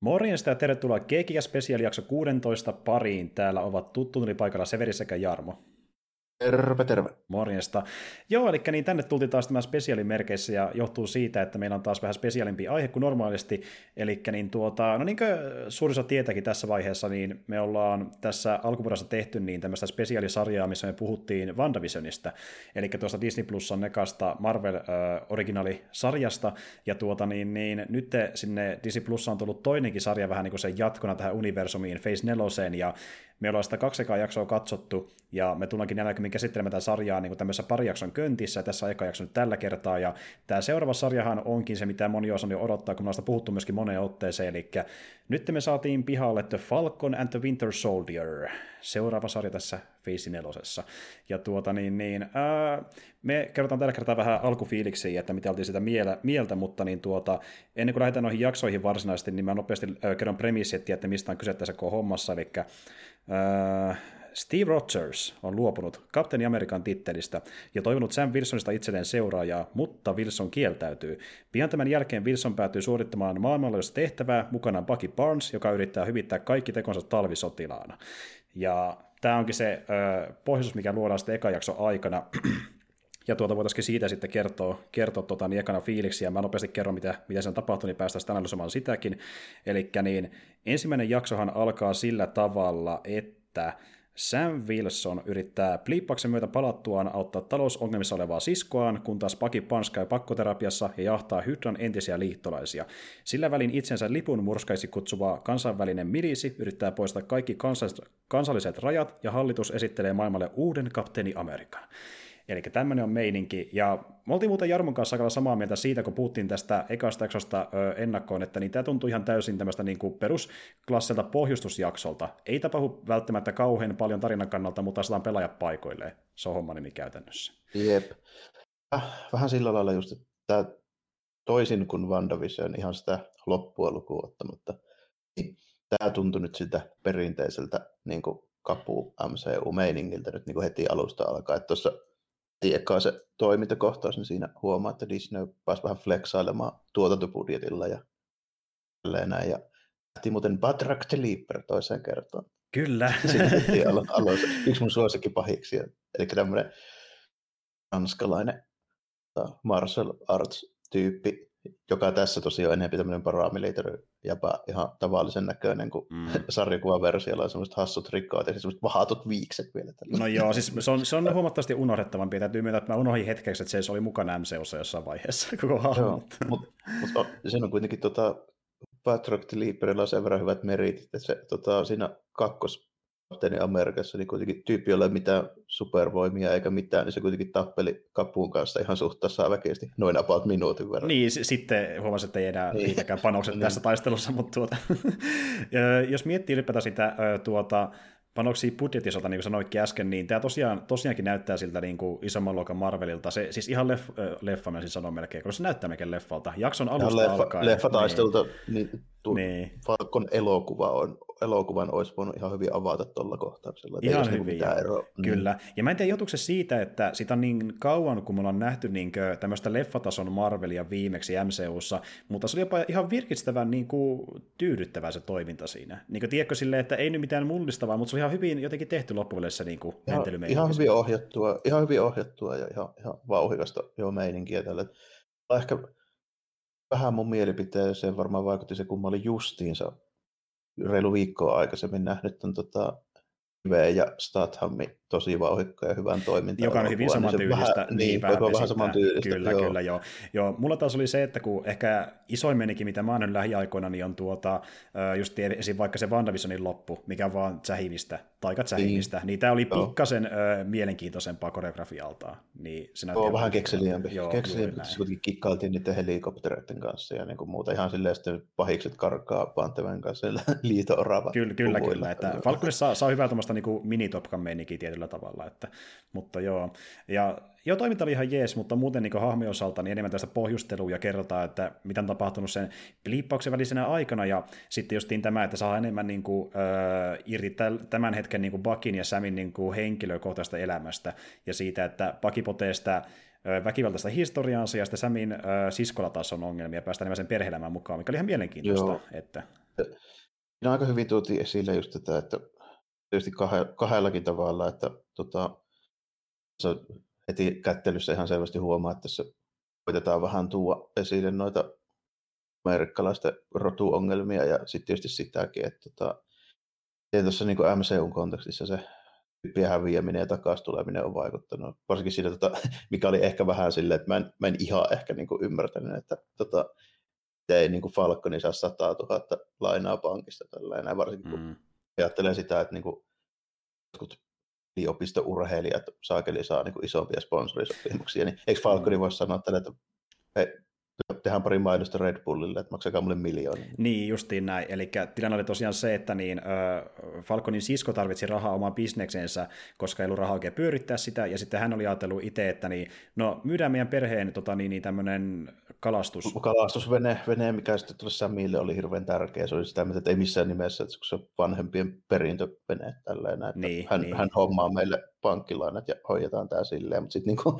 Morjesta ja tervetuloa Geekkicast Spesiaali jakso 16 pariin. Täällä ovat tuttuun paikalla Severi sekä Jarmo. Terve, terve. Morjesta. Joo, eli niin tänne tultiin taas tämän spesiaalimerkeissä ja johtuu siitä, että meillä on taas vähän spesiaalimpi aihe kuin normaalisti. Eli niin no niin kuin suurissa tietäkin tässä vaiheessa, niin me ollaan tässä alkuperäisessä tehty niin tämmöistä spesiaalisarjaa, missä me puhuttiin WandaVisionista. Eli tuosta Disney Plusan nekasta Marvel-originaalisarjasta. Ja niin nyt sinne Disney Plussaan on tullut toinenkin sarja vähän niin kuin sen jatkona tähän universumiin, Phase 4. Ja me ollaan sitä 2 jaksoa katsottu, ja me tullaankin näin käsittelemään tämän sarjaa niin tämmöisessä parijakson köntissä, ja tässä on eka jakso nyt tällä kertaa, ja tämä seuraava sarjahan onkin se, mitä moni on jo odottaa, kun me ollaan puhuttu myöskin moneen otteeseen, eli nyt me saatiin pihalle The Falcon and the Winter Soldier, seuraava sarja tässä Phase 4. Ja me kerrotaan tällä kertaa vähän alkufiiliksiä, että mitä oltiin sitä mieltä, mutta ennen kuin lähdetään noihin jaksoihin varsinaisesti, niin mä nopeasti kerron premissit, että mistä on kyse tässä koko hommassa, eli Steve Rogers on luopunut Kapteeni Amerikan tittelistä ja toivonut Sam Wilsonista itselleen seuraajaa, mutta Wilson kieltäytyy. Pian tämän jälkeen Wilson päätyy suorittamaan maailmanlaajuista tehtävää, mukana Bucky Barnes, joka yrittää hyvittää kaikki tekonsa talvisotilaana. Ja tämä onkin se pohjustus, mikä luodaan sitten ekan jakson aikana. Ja voitaisiin siitä sitten kertoa niin ekana fiiliksiä. Mä nopeasti kerron, mitä sen tapahtui, niin päästään sitten analysoimaan sitäkin. Eli niin, ensimmäinen jaksohan alkaa sillä tavalla, että Sam Wilson yrittää Pliippauksen myötä palattuaan auttaa talousongelmissa olevaa siskoaan, kun taas Bucky Barnes käy pakkoterapiassa ja jahtaa Hydran entisiä liittolaisia. Sillä välin itsensä lipunmurskaiksi kutsuva kansainvälinen milisi yrittää poistaa kaikki kansalliset rajat, ja hallitus esittelee maailmalle uuden Kapteeni Amerikan. Eli tämmöinen on meininki, ja me oltiin muuten Jarmon kanssa aika samaa mieltä siitä, kun puhuttiin tästä ekasta jaksosta ennakkoon, että niin tämä tuntuu ihan täysin tämmöistä niin kuin perusklasselta pohjustusjaksolta. Ei tapahdu välttämättä kauhean paljon tarinan kannalta, mutta saadaan pelaajat paikoilleen. Se on homma nimi käytännössä. Jep. Vähän sillä lailla just, että tämä toisin kuin WandaVision, ihan sitä loppua lukuun ottamatta, niin tämä tuntui nyt sitä perinteiseltä niin kuin kapu MCU-meiningiltä nyt niin kuin heti alusta alkaa, että tuossa tiekkaa se toimintakohtaus, niin siinä huomaa, että Disney pääsi vähän fleksailemaan tuotantobudjetilla ja näin. Ja lähti muuten Batroc the Leaper toiseen kertaan. Kyllä. Sitten aloin yksi mun suosikki pahiksi. Eli tämmöinen ranskalainen martial arts-tyyppi, joka tässä tosiaan on enemmän tämmöinen paramilitary, jopa ihan tavallisen näköinen, kun sarjakuvaversiolla on semmoiset hassut rikkoat ja semmoiset vahatut viikset vielä. Tällaista. No joo, siis se on huomattavasti unohdettavampi. Täytyy myöntää, että mä unohdin hetkeksi, että se oli mukana MCU:ssa jossain vaiheessa koko hahmot. Mutta sen on kuitenkin Batroc the Leaperilla on sen verran hyvät meritit, että se, siinä kakkoskapteeni Amerikassa niin kuitenkin tyyppi, jolla ei ole mitään supervoimia eikä mitään, niin se kuitenkin tappeli kapuun kanssa ihan suhteessa väkeästi, noin about minuutin verran. Niin, sitten huomasin, että ei enää niitäkään panokset tässä taistelussa, mutta jos miettii ylipäätään sitä panoksia budjettisalta, niin kuin sanoitkin äsken, niin tämä tosiaankin näyttää siltä niin kuin isomman luokan Marvelilta. Se siis ihan leffa mä siis sanon melkein, koska se näyttää melkein leffalta. Jakson alusta alkaen. Leffataistelulta niin. Falcon elokuvan olisi voinut ihan hyvin avata tuolla kohtauksella. Ihan hyvin, kyllä. Ja mä en tiedä johtuuko se siitä, että sitä on niin kauan, kun me ollaan nähty niin tämmöistä leffatason Marvelia viimeksi MCUssa, mutta se oli jopa ihan virkistävän niin kuin tyydyttävää se toiminta siinä. Niin kuin tiedätkö silleen, että ei nyt mitään mullistavaa, mutta se oli ihan hyvin jotenkin tehty loppuvielessä niin kuin mentelymeininki. Ihan hyvin ohjattua ja ihan vauhikasta jo meininkiä tällä. Ehkä vähän mun mielipiteeseen varmaan vaikutti se, kun mä olin justiinsa reilu viikkoa aikaisemmin nähnyt on Yve ja Stathammi tosi vauhikka ja hyvän toimintaa. Joka on hyvin samantyylistä. Vähän samantyylistä. Kyllä, joo. Mulla taas oli se, että kun ehkä isoimminkin, mitä mä oon nyt lähiaikoina, niin on just esiin vaikka se WandaVisionin loppu, mikä on vaan sähimistä, taikatsähimistä, niin tää oli pikkasen mielenkiintoisempaa koreografialtaan. Niin vähän kekseliämpi. Kekseliämpi, se kuitenkin kikkailtiin niiden helikoptereiden kanssa ja niin kuin muuta. Ihan silleen sitten pahikset karkaa Panteven kanssa liito-oravat. Kyllä. Falconissa saa hyvää tuommoista niin minitopkan meininkiä tietyllä tavalla, mutta joo. Ja toiminta oli ihan jees, mutta muuten niin hahmien osalta niin enemmän tästä pohjustelua ja kerrotaan, että mitä on tapahtunut sen Pliippauksen välisenä aikana, ja sitten justiin tämä, että saa enemmän niin kuin, irti tämän hetken niin Buckyn ja Samin niin henkilökohtaisesta elämästä, ja siitä, että Bucky potee sitä väkivaltaista historiaansa, ja sitten Samin siskolla taas on ongelmia, päästään enemmän sen perhe-elämään mukaan, mikä oli ihan mielenkiintoista. Joo. Että Siinä aika hyvin tuotiin esille just tätä, että tietysti kahdellakin tavalla, että se heti kättelyssä ihan selvästi huomaa, että se koitetaan vähän tuua esille noita amerikkalaisten rotuongelmia ja sitten tietysti sitäkin, että tuossa niin kuin MCU-kontekstissa se tyyppien häviäminen ja takaisin tuleminen on vaikuttanut. Varsinkin siinä, mikä oli ehkä vähän silleen, että mä en ihan ehkä niin kuin ymmärtänyt, että ei niin kuin Falconi saa 100 000 lainaa pankista. Tällainen. Varsinkin kun ajattelee sitä, että niin kuin jotkut yliopistourheilijat saakeli saa niin kuin isompia sponsorisopimuksia, niin eikö Falconi voi sanoa tälle, että hei, tehdään pari mainosta Red Bullille, että maksakaa mulle 1 miljoonaa. Niin, justiin näin. Eli tilanne oli tosiaan se, että Falconin sisko tarvitsi rahaa omaan bisneksensä, koska ei ollut rahaa oikein pyörittää sitä, ja sitten hän oli ajatellut itse, että myydään meidän perheen tämmöinen kalastusvene, mikä sitten tuolle Samille oli hirveän tärkeä. Se oli sitä, että ei missään nimessä, että se on vanhempien perintövene. Niin, hän hommaa meille pankkilainat ja hoidetaan tämä silleen, mutta sitten niin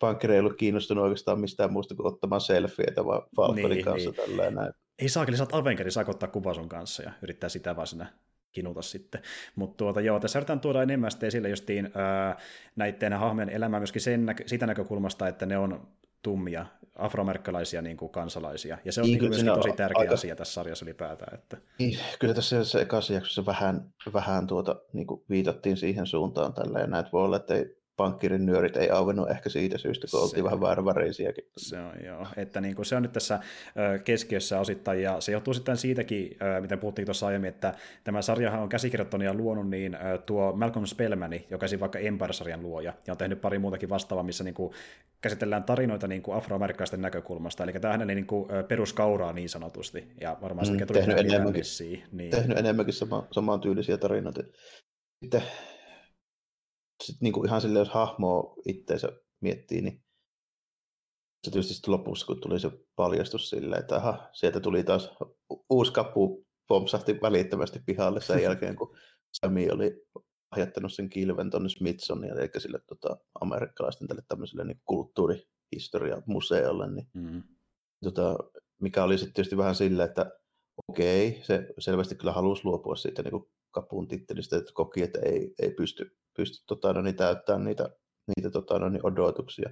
pankkiri ei ollut kiinnostunut oikeastaan mistään muusta kuin ottamaan selfieitä, vaan Falconin kanssa tällä näin. Ei saakeli, sä oot Avengeri, saako ottaa kuva sun kanssa ja yrittää sitä vaan sinä kinuta sitten. Mutta tässä yritetään tuoda enemmän sitten esille justiin näiden hahmojen elämää myöskin siitä näkökulmasta, että ne on tummia, afroamerikkalaisia niin kuin kansalaisia. Ja se on niin myöskin tosi tärkeä asia tässä sarjassa ylipäätään. Että... Kyllä tässä ekassa jaksossa vähän niin kuin viitattiin siihen suuntaan tällä ja näin voi olla, että ei pankkirin nyörit ei auennut ehkä siitä syystä, kun oltiin vähän väärävärisiäkin. Se on joo, että niin kuin se on nyt tässä keskiössä osittain, ja se johtuu sitten siitäkin, mitä puhuttiin tuossa aiemmin, että tämä sarjahan on käsikirjoittanut ja luonut, niin tuo Malcolm Spellmani, joka on vaikka Empire-sarjan luoja, ja on tehnyt pari muutakin vastaavaa, missä niin kuin käsitellään tarinoita niin kuin afroamerikkalaisten näkökulmasta, eli tämä hänelle niin kuin peruskauraa niin sanotusti, ja varmaan se tuli tehnyt enemmänkin samantyylisiä tarinoita. Sitten niin kuin ihan silleen, jos hahmoa itseensä miettii, niin se tietysti lopussa, kun tuli se paljastus silleen, että sieltä tuli taas uusi kapu, pompsahti välittömästi pihalle sen jälkeen, kun Sami oli lahjattanut sen kilven tuonne Smithsonialle, eli sille amerikkalaisten tälle tämmöiselle niin kulttuurihistoria-museolle, niin, mikä oli sitten tietysti vähän silleen, että okei, se selvästi kyllä halusi luopua siitä niin kuin kapun tittelistä, että koki, että ei pysty täyttämään niitä odotuksia.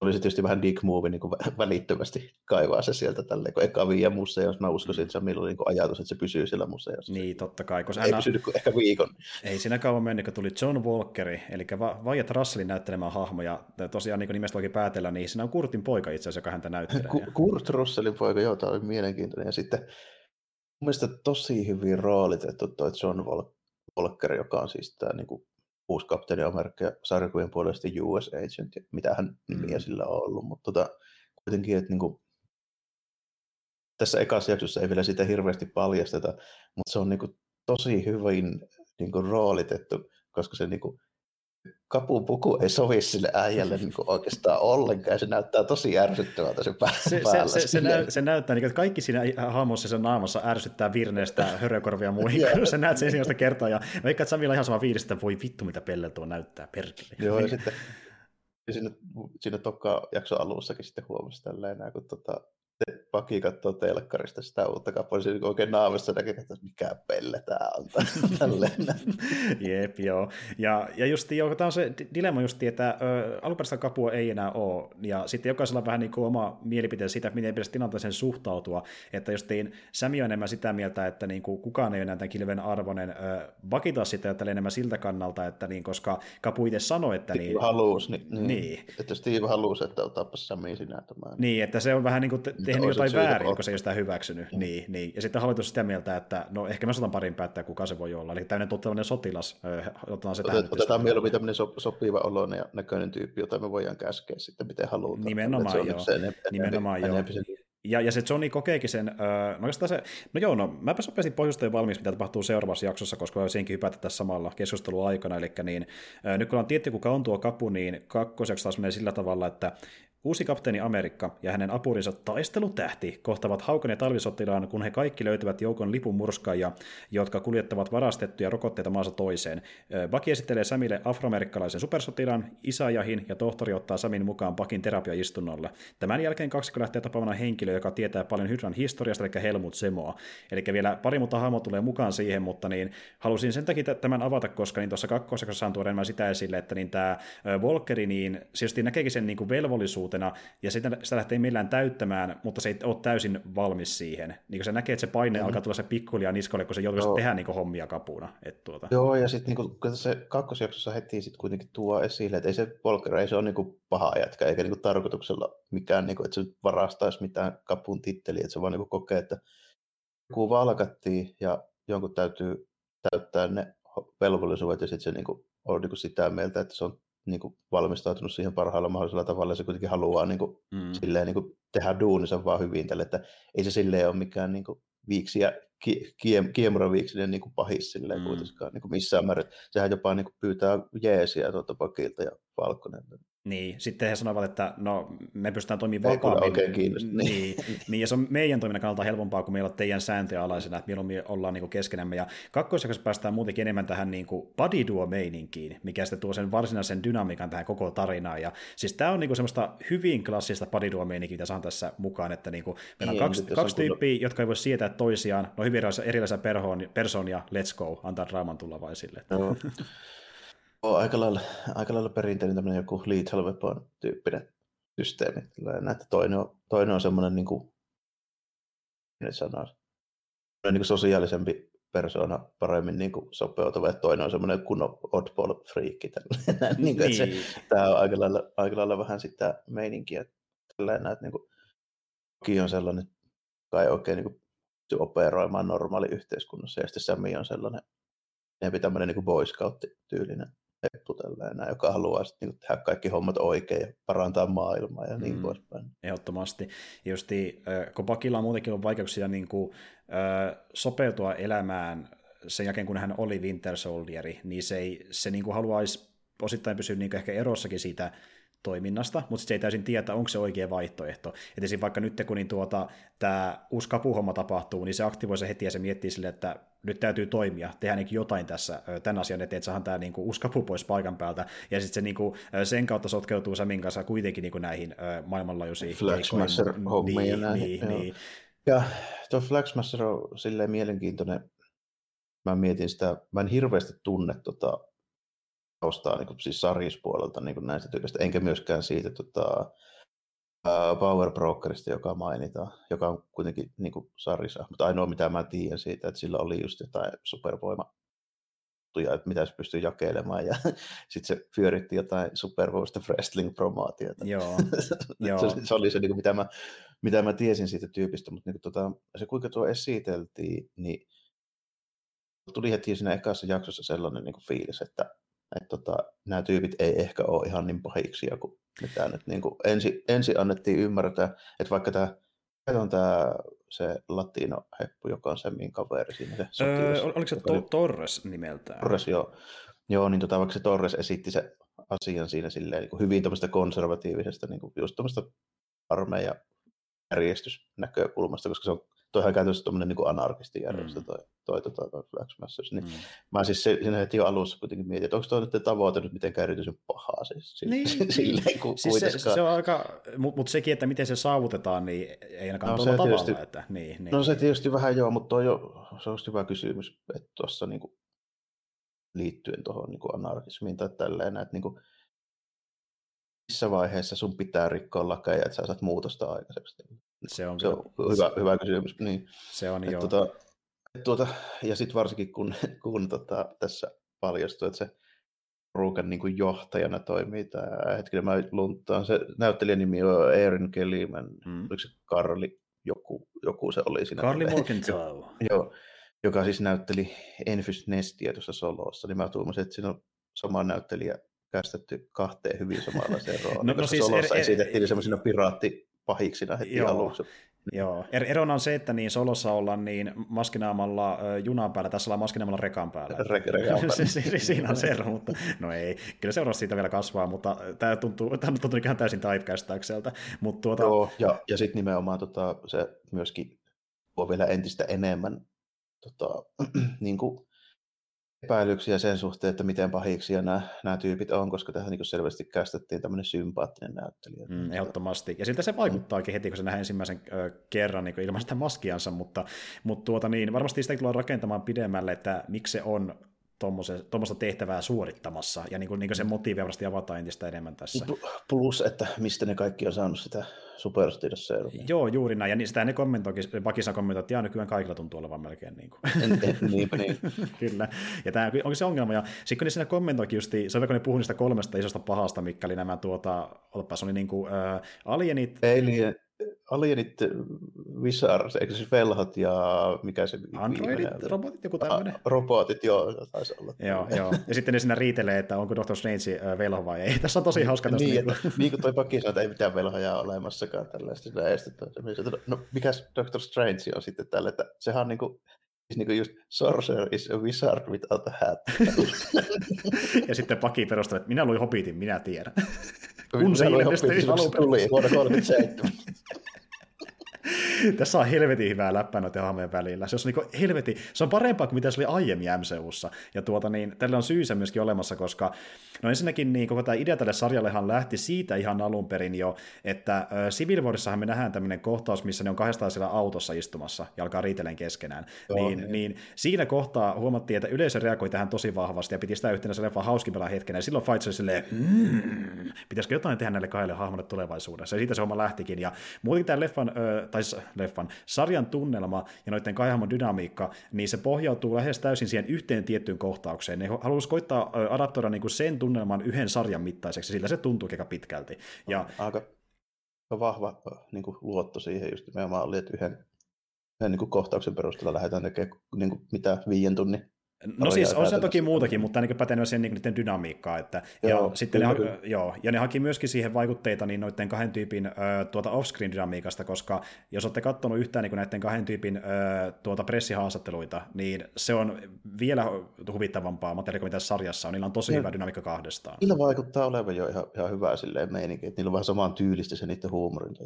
Oli se tietysti vähän dick move, niin kuin välittömästi kaivaa se sieltä tälleen, kun eka vie museossa. Mä uskoisin, että Samilla oli niin ajatus, että se pysyy siellä museossa. Niin, totta kai. Koska ei pysynyt kuin ehkä viikon. Ei siinä kauan mennyt, kun tuli John Walkeri, eli Wyatt Russellin näyttelemään hahmoja. Tosiaan, niin kuin nimestä voikin päätellä, niin siinä on Kurtin poika itse asiassa, joka häntä näyttelee. Kurt Russellin poika, joo, tämä oli mielenkiintoinen. Ja sitten mun mielestä tosi hyvin roolitettu toi John Walker, joka on siis tämä niin kuin uusi Kapteeni Amerikka ja sarjakuvien puolesta US Agent, ja mitähän nimiä sillä on ollut, mutta kuitenkin, että niin kuin, tässä ekassa jaksossa ei vielä sitä hirveästi paljasteta, mutta se on niin kuin, tosi hyvin niin kuin, roolitettu, koska se niin kuin, kapun puku ei sovi sille äijälle niin kuin oikeastaan ollenkaan, se näyttää tosi ärsyttävältä sen päällä. Se näyttää, niin, että kaikki siinä hahmossa sen naamassa ärsyttää virneestä hörökorvia muihin, kun sä näet sen ensimmäistä kertaa, ja vaikka et sä vielä ihan sama fiilis, että voi vittu mitä pelle tuo näyttää, perkele. Joo, ja sitten siinä toka jakson alussakin sitten huomasi tällä enää, kun Paki katsoo telkkarista sitä uutta kappaa, niin oikein naamassa näkee, että mikä pelle tämä on tälleen. Jep, joo. Ja just, tämä on se dilemma just, että alkuperäistä kapua ei enää ole, ja sitten jokaisella vähän niin kuin oma mielipite siitä, miten pitäisi tilanteeseen suhtautua, että just Sami on enemmän sitä mieltä, että niin kuin kukaan ei ole enää tämän kilven arvoinen, vakita sitä, että enemmän siltä kannalta, että niin, koska kapu itse sanoi, että niin... Steve halusi, niin. Että Steve halusi, että otaapa Sami sinä tämän. Niin, että se on vähän niin kuin... tehnyt jotain väärin, kun se ei ole sitä hyväksynyt. Mm. Niin. Ja sitten hallitus sitä mieltä, että no ehkä mä sotan parin päättää, kuka se voi olla. Eli tämmöinen sotilas. Otetaan mieluummin tämmöinen sopiva oloinen ja näköinen tyyppi, jota me voidaan käskeä sitten, miten halutaan. Nimenomaan joo. Ja se Johnny kokeekin sen, mäpä sopeasti pohjusta jo valmiiksi, mitä tapahtuu seuraavassa jaksossa, koska voin senkin hypätä tässä samalla keskustelun aikana, eli nyt kun on tietty, kuka on tuo kapu, niin kakkosjakso taas menee sillä tavalla, että Uusi kapteeni Amerikka ja hänen apurinsa taistelutähti kohtavat Haukon ja talvisotilaan, kun he kaikki löytävät joukon lipunmurskaajia, jotka kuljettavat varastettuja rokotteita maansa toiseen. Bucky esittelee Samille afroamerikkalaisen supersotilaan, Isaiahin, ja tohtori ottaa Samin mukaan Buckyn terapiaistunnolle. Tämän jälkeen kaksikko lähtee tapaamaan henkilö, joka tietää paljon Hydran historiasta, eli Helmut Zemoa. Eli vielä pari muuta hahmoa tulee mukaan siihen, mutta niin, halusin sen takia tämän avata, koska niin tuossa kakkosekossa tuon enemmän sitä esille, että niin tämä Walkeri niin, se näkeekin sen niin kuin velvollisuuden, ja sitä lähtee millään täyttämään, mutta se ei ole täysin valmis siihen. Niin se näkee, että se paine alkaa tulla se pikkuhiljaa niskolle, kun se joutuu tehdä niin hommia kapuna. Joo, ja sitten niin se kakkosjaksossa heti sit kuitenkin tuo esille, että ei se Volker, ei se ole niin paha jätkä, eikä niin tarkoituksella mikään, niin kuin, että se varastaisi mitään kapun titteliä, että se vaan niin kokee, että joku valkattiin ja jonkun täytyy täyttää ne velvollisuudet, ja sitten se niin on niin sitä mieltä, että se on niin kuin valmistautunut siihen parhaalla mahdollisella tavalla, ja se kuitenkin haluaa niin kuin, silleen, niin kuin, tehdä duuninsa vaan hyvin tälle, että ei se silleen ole mikään niin kuin, kiemuroviiksinen niin kuin pahis silleen kuitenkaan niin kuin missään määrin. Sehän jopa niin kuin, pyytää jeesiä tuolta Buckylta ja Falconelta. Niin, sitten he sanovat, että no, me pystytään toimimaan vapaammin. Niin, ja se on meidän toiminnan kannalta helpompaa, kun meillä on teidän sääntöjä alaisena, että mieluummin ollaan niin kuin keskenämme. Ja kakkoisjaksossa päästään muutenkin enemmän tähän niin kuin body duo-meininkiin, mikä sitten tuo sen varsinaisen dynamiikan tähän koko tarinaan. Ja siis tämä on niin kuin semmoista hyvin klassista body duo-meininkiä, mitä saan tässä mukaan, että niin kuin meillä on kaksi tyyppiä, jotka ei voi sietää toisiaan, no hyvin erilaisia persoonia, let's go, antaa draaman tulla vai sille. No. Aika lailla perinteinen tämmöinen joku Lethal Weapon -tyyppinen systeemi. Näitä toinen on semmoinen niinku niin sosiaalisempi persoona, paremmin niinku sopeutuva, ja toinen on semmoinen kunnon oddball freak tällä. Niinku että tää on aika lailla vähän sitä meininkiä tällä näitä niinku on sellainen kai oikein niinku operoimaan normaali yhteiskunnassa, ja sitten Sami on sellainen tämmöinen niin boy scout-tyylinen heppu tällainen, joka haluaa sitten niin tehdä kaikki hommat oikein ja parantaa maailmaa ja niin poispäin. Ehdottomasti. Justi, kun Buckylla on muutenkin ollut vaikeuksia niin kuin, sopeutua elämään sen jälkeen, kun hän oli Winter Soldieri, niin se niin kuin haluaisi osittain pysyä niin ehkä erossakin siitä toiminnasta, mutta se ei täysin tietää, onko se oikea vaihtoehto. Että vaikka nyt, kun niin tämä uusi kapuhomma tapahtuu, niin se aktivoi se heti ja se miettii sille, että nyt täytyy toimia, tehdä niin jotain tässä tämän asian eteen, että saadaan tämä niin uusi kapu pois paikan päältä. Ja sitten se niin kuin, sen kautta sotkeutuu Samin kanssa kuitenkin niin näihin maailmanlaajuisiin Flag-Smasher-hommiin ja näihin. Niin. Ja tuo Flag-Smasher on silleen mielenkiintoinen. Mä mietin sitä, mä en hirveästi tunne taustaa niin kuin, siis sarjispuolelta niin näistä tyydestä, enkä myöskään siitä Power Brokerista, joka mainitaan, joka on kuitenkin niin kuin, sarjissa, mutta ainoa mitä mä tiedän siitä, että sillä oli just jotain supervoimattuja, että mitä se pystyy jakelemaan, ja sitten se pyöritti jotain supervoista wrestling-promoatiota. Se oli se, niin kuin, mitä mä tiesin siitä tyypistä, mutta niin kuin, se kuinka tuo esiteltiin, niin tuli heti siinä ekassa jaksossa sellainen niin kuin, fiilis, että nämä tyypit ei ehkä ole ihan niin pahiksia kuin mitä nyt niin kuin ensi annettiin ymmärtää, että vaikka tämä se latino-heppu, joka on Samin kaveri siinä se oliko se Torres nimeltään? Torres, joo. Joo, niin vaikka se Torres esitti se asian siinä silleen niin kuin hyvin tämmöistä konservatiivisesta, niin kuin just tämmöistä armeijan järjestysnäkökulmasta, koska se on toihan käytössä tuommoinen niin anarkistijärjestö toi Flag-Smashers. Niin mä siis siinä heti jo alussa kuitenkin mietin, että onko toi nyt tavoite nyt mitenkään erityisen pahaa siis. Niin. Silleen kun siis kuitenkaan. Se on aika, mutta sekin, että miten se saavutetaan, niin ei ainakaan tuolla tavalla. Tietysti, että, niin. No se tietysti vähän joo, mutta toi jo, se on hyvä kysymys, että tuossa niin kuin, liittyen tuohon niin kuin anarkismiin tai tälleen, että niin kuin, missä vaiheessa sun pitää rikkoa lakeja, että sä saat muutosta aikaiseksi. Se on hyvä kysymys. Niin. Se on joo. Ja sitten varsinkin kun tässä paljastui, että se ruukan niin johtajana toimii tämä hetkinen, mä luntaan, se näyttelijän nimi on Erin Kellyman, oliko se Karli, joku se oli siinä. Karli Morgenthau. Joo, joka siis näytteli Enfys Nestiä tuossa Solossa, niin mä tuumasin, että siinä on sama näyttelijä kästetty kahteen hyvin samanlaiseen rooliin, no, koska siis Solossa esitettiin semmoisena piraatti pahiksina heti aluksi. Joo. Erona on se, että niin Solossa ollaan niin maskinaamalla junan päällä, tässä ollaan maskinaamalla rekan päällä. Rekan päällä. Siinä on se ero, mutta no ei. Kyllä seuraus siitä vielä kasvaa, mutta tämä tuntuu ikään täysin typecastaukselta. Joo, ja sitten nimenomaan se myöskin on vielä entistä enemmän niin kuin epäilyksiä sen suhteen, että miten pahiksia nämä tyypit on, koska tähän niin selvästi kästettiin tämmöinen sympaattinen näyttelijä. Ehdottomasti. Ja siltä se vaikuttaakin heti, kun se nähdään ensimmäisen kerran niin ilman sitä maskiansa, mutta varmasti sitä tullaan rakentamaan pidemmälle, että miksi se on tuommoista tehtävää suorittamassa, ja niin kuin se motiivi varmasti avataan entistä enemmän tässä. Plus, että mistä ne kaikki on saanut sitä superstidosseeroja. Joo, juuri näin, ja niin sitä ne kommentoikin, Bakissa kommentoi, että nykyään kaikilla tuntuu olevan melkein niin kuin. Niin. Kyllä, ja tämä onkin se ongelma, ja sitten kun ne siinä kommentoikin justiin, se on kun ne puhuu niistä kolmesta isosta pahasta, mikä oli nämä olipas, oli niin kuin alienit. Alienit, Wizards, eikö siis velhot ja mikä se... Androidit, robotit, joku tämmöinen. Robotit, joo, taisi olla. Joo. Ja sitten ne siinä riitelee, että onko Doctor Strange velho vai ei. Tässä on tosi hauska tästä. Niin kuin toi Bucky sanoi, että ei mitään velhoja ole olemassakaan tällaista. No mikäs Doctor Strange on sitten tällä, että sehän on niin kuin just sorcerer is a wizard without a hat. Ja sitten Bucky perustaa, että minä luin Hobbitin, minä tiedän. Kun se ilmestyi tuli vuonna 1937. Tässä on helvetin hyvää läppää noiden hahmojen välillä. Se on, se on parempaa kuin mitä se oli aiemmin MCU:ssa. Ja tällä on syy se myöskin olemassa, koska no ensinnäkin niin koko tämä idea tälle sarjallehan lähti siitä ihan alun perin jo, että Civil Warissahan me nähdään tämmöinen kohtaus, missä ne on kahdestaan siellä autossa istumassa ja alkaa riiteleen keskenään. Niin siinä kohtaa huomattiin, että yleisö reagoi tähän tosi vahvasti ja piti sitä yhtenä se leffan hauskimpana hetkenä. Ja silloin Fights oli silleen, pitäisikö jotain tehdä näille kahdelle hahmolle tulevaisuudessa. Ja siitä se homma lähtikin. Ja muutenkin tämän sarjan tunnelma ja noiden kahden dynamiikka, niin se pohjautuu lähes täysin siihen yhteen tiettyyn kohtaukseen. Ne haluaisi koittaa adaptoida niinku sen tunnelman yhden sarjan mittaiseksi, sillä se tuntuu aika pitkälti. Ja aika vahva niinku luotto siihen just nimenomaan oli, että yhden niinku kohtauksen perusteella lähdetään tekemään niinku mitä 5 tunnin. No siis on se toki muutakin, mutta ainakin pätee myös niiden dynamiikkaan. Ja ne haki myöskin siihen vaikutteita niin noiden kahden tyypin off-screen dynamiikasta, koska jos olette katsonut yhtään niin näiden kahden tyypin pressihaastatteluita, niin se on vielä huvittavampaa materiaalia kuin mitä sarjassa on. Niillä on tosi hyvä dynamiikka kahdestaan. Niillä vaikuttaa olevan jo ihan hyvä silleen meininki, että niillä on vähän saman tyylistä se niiden huumorinta.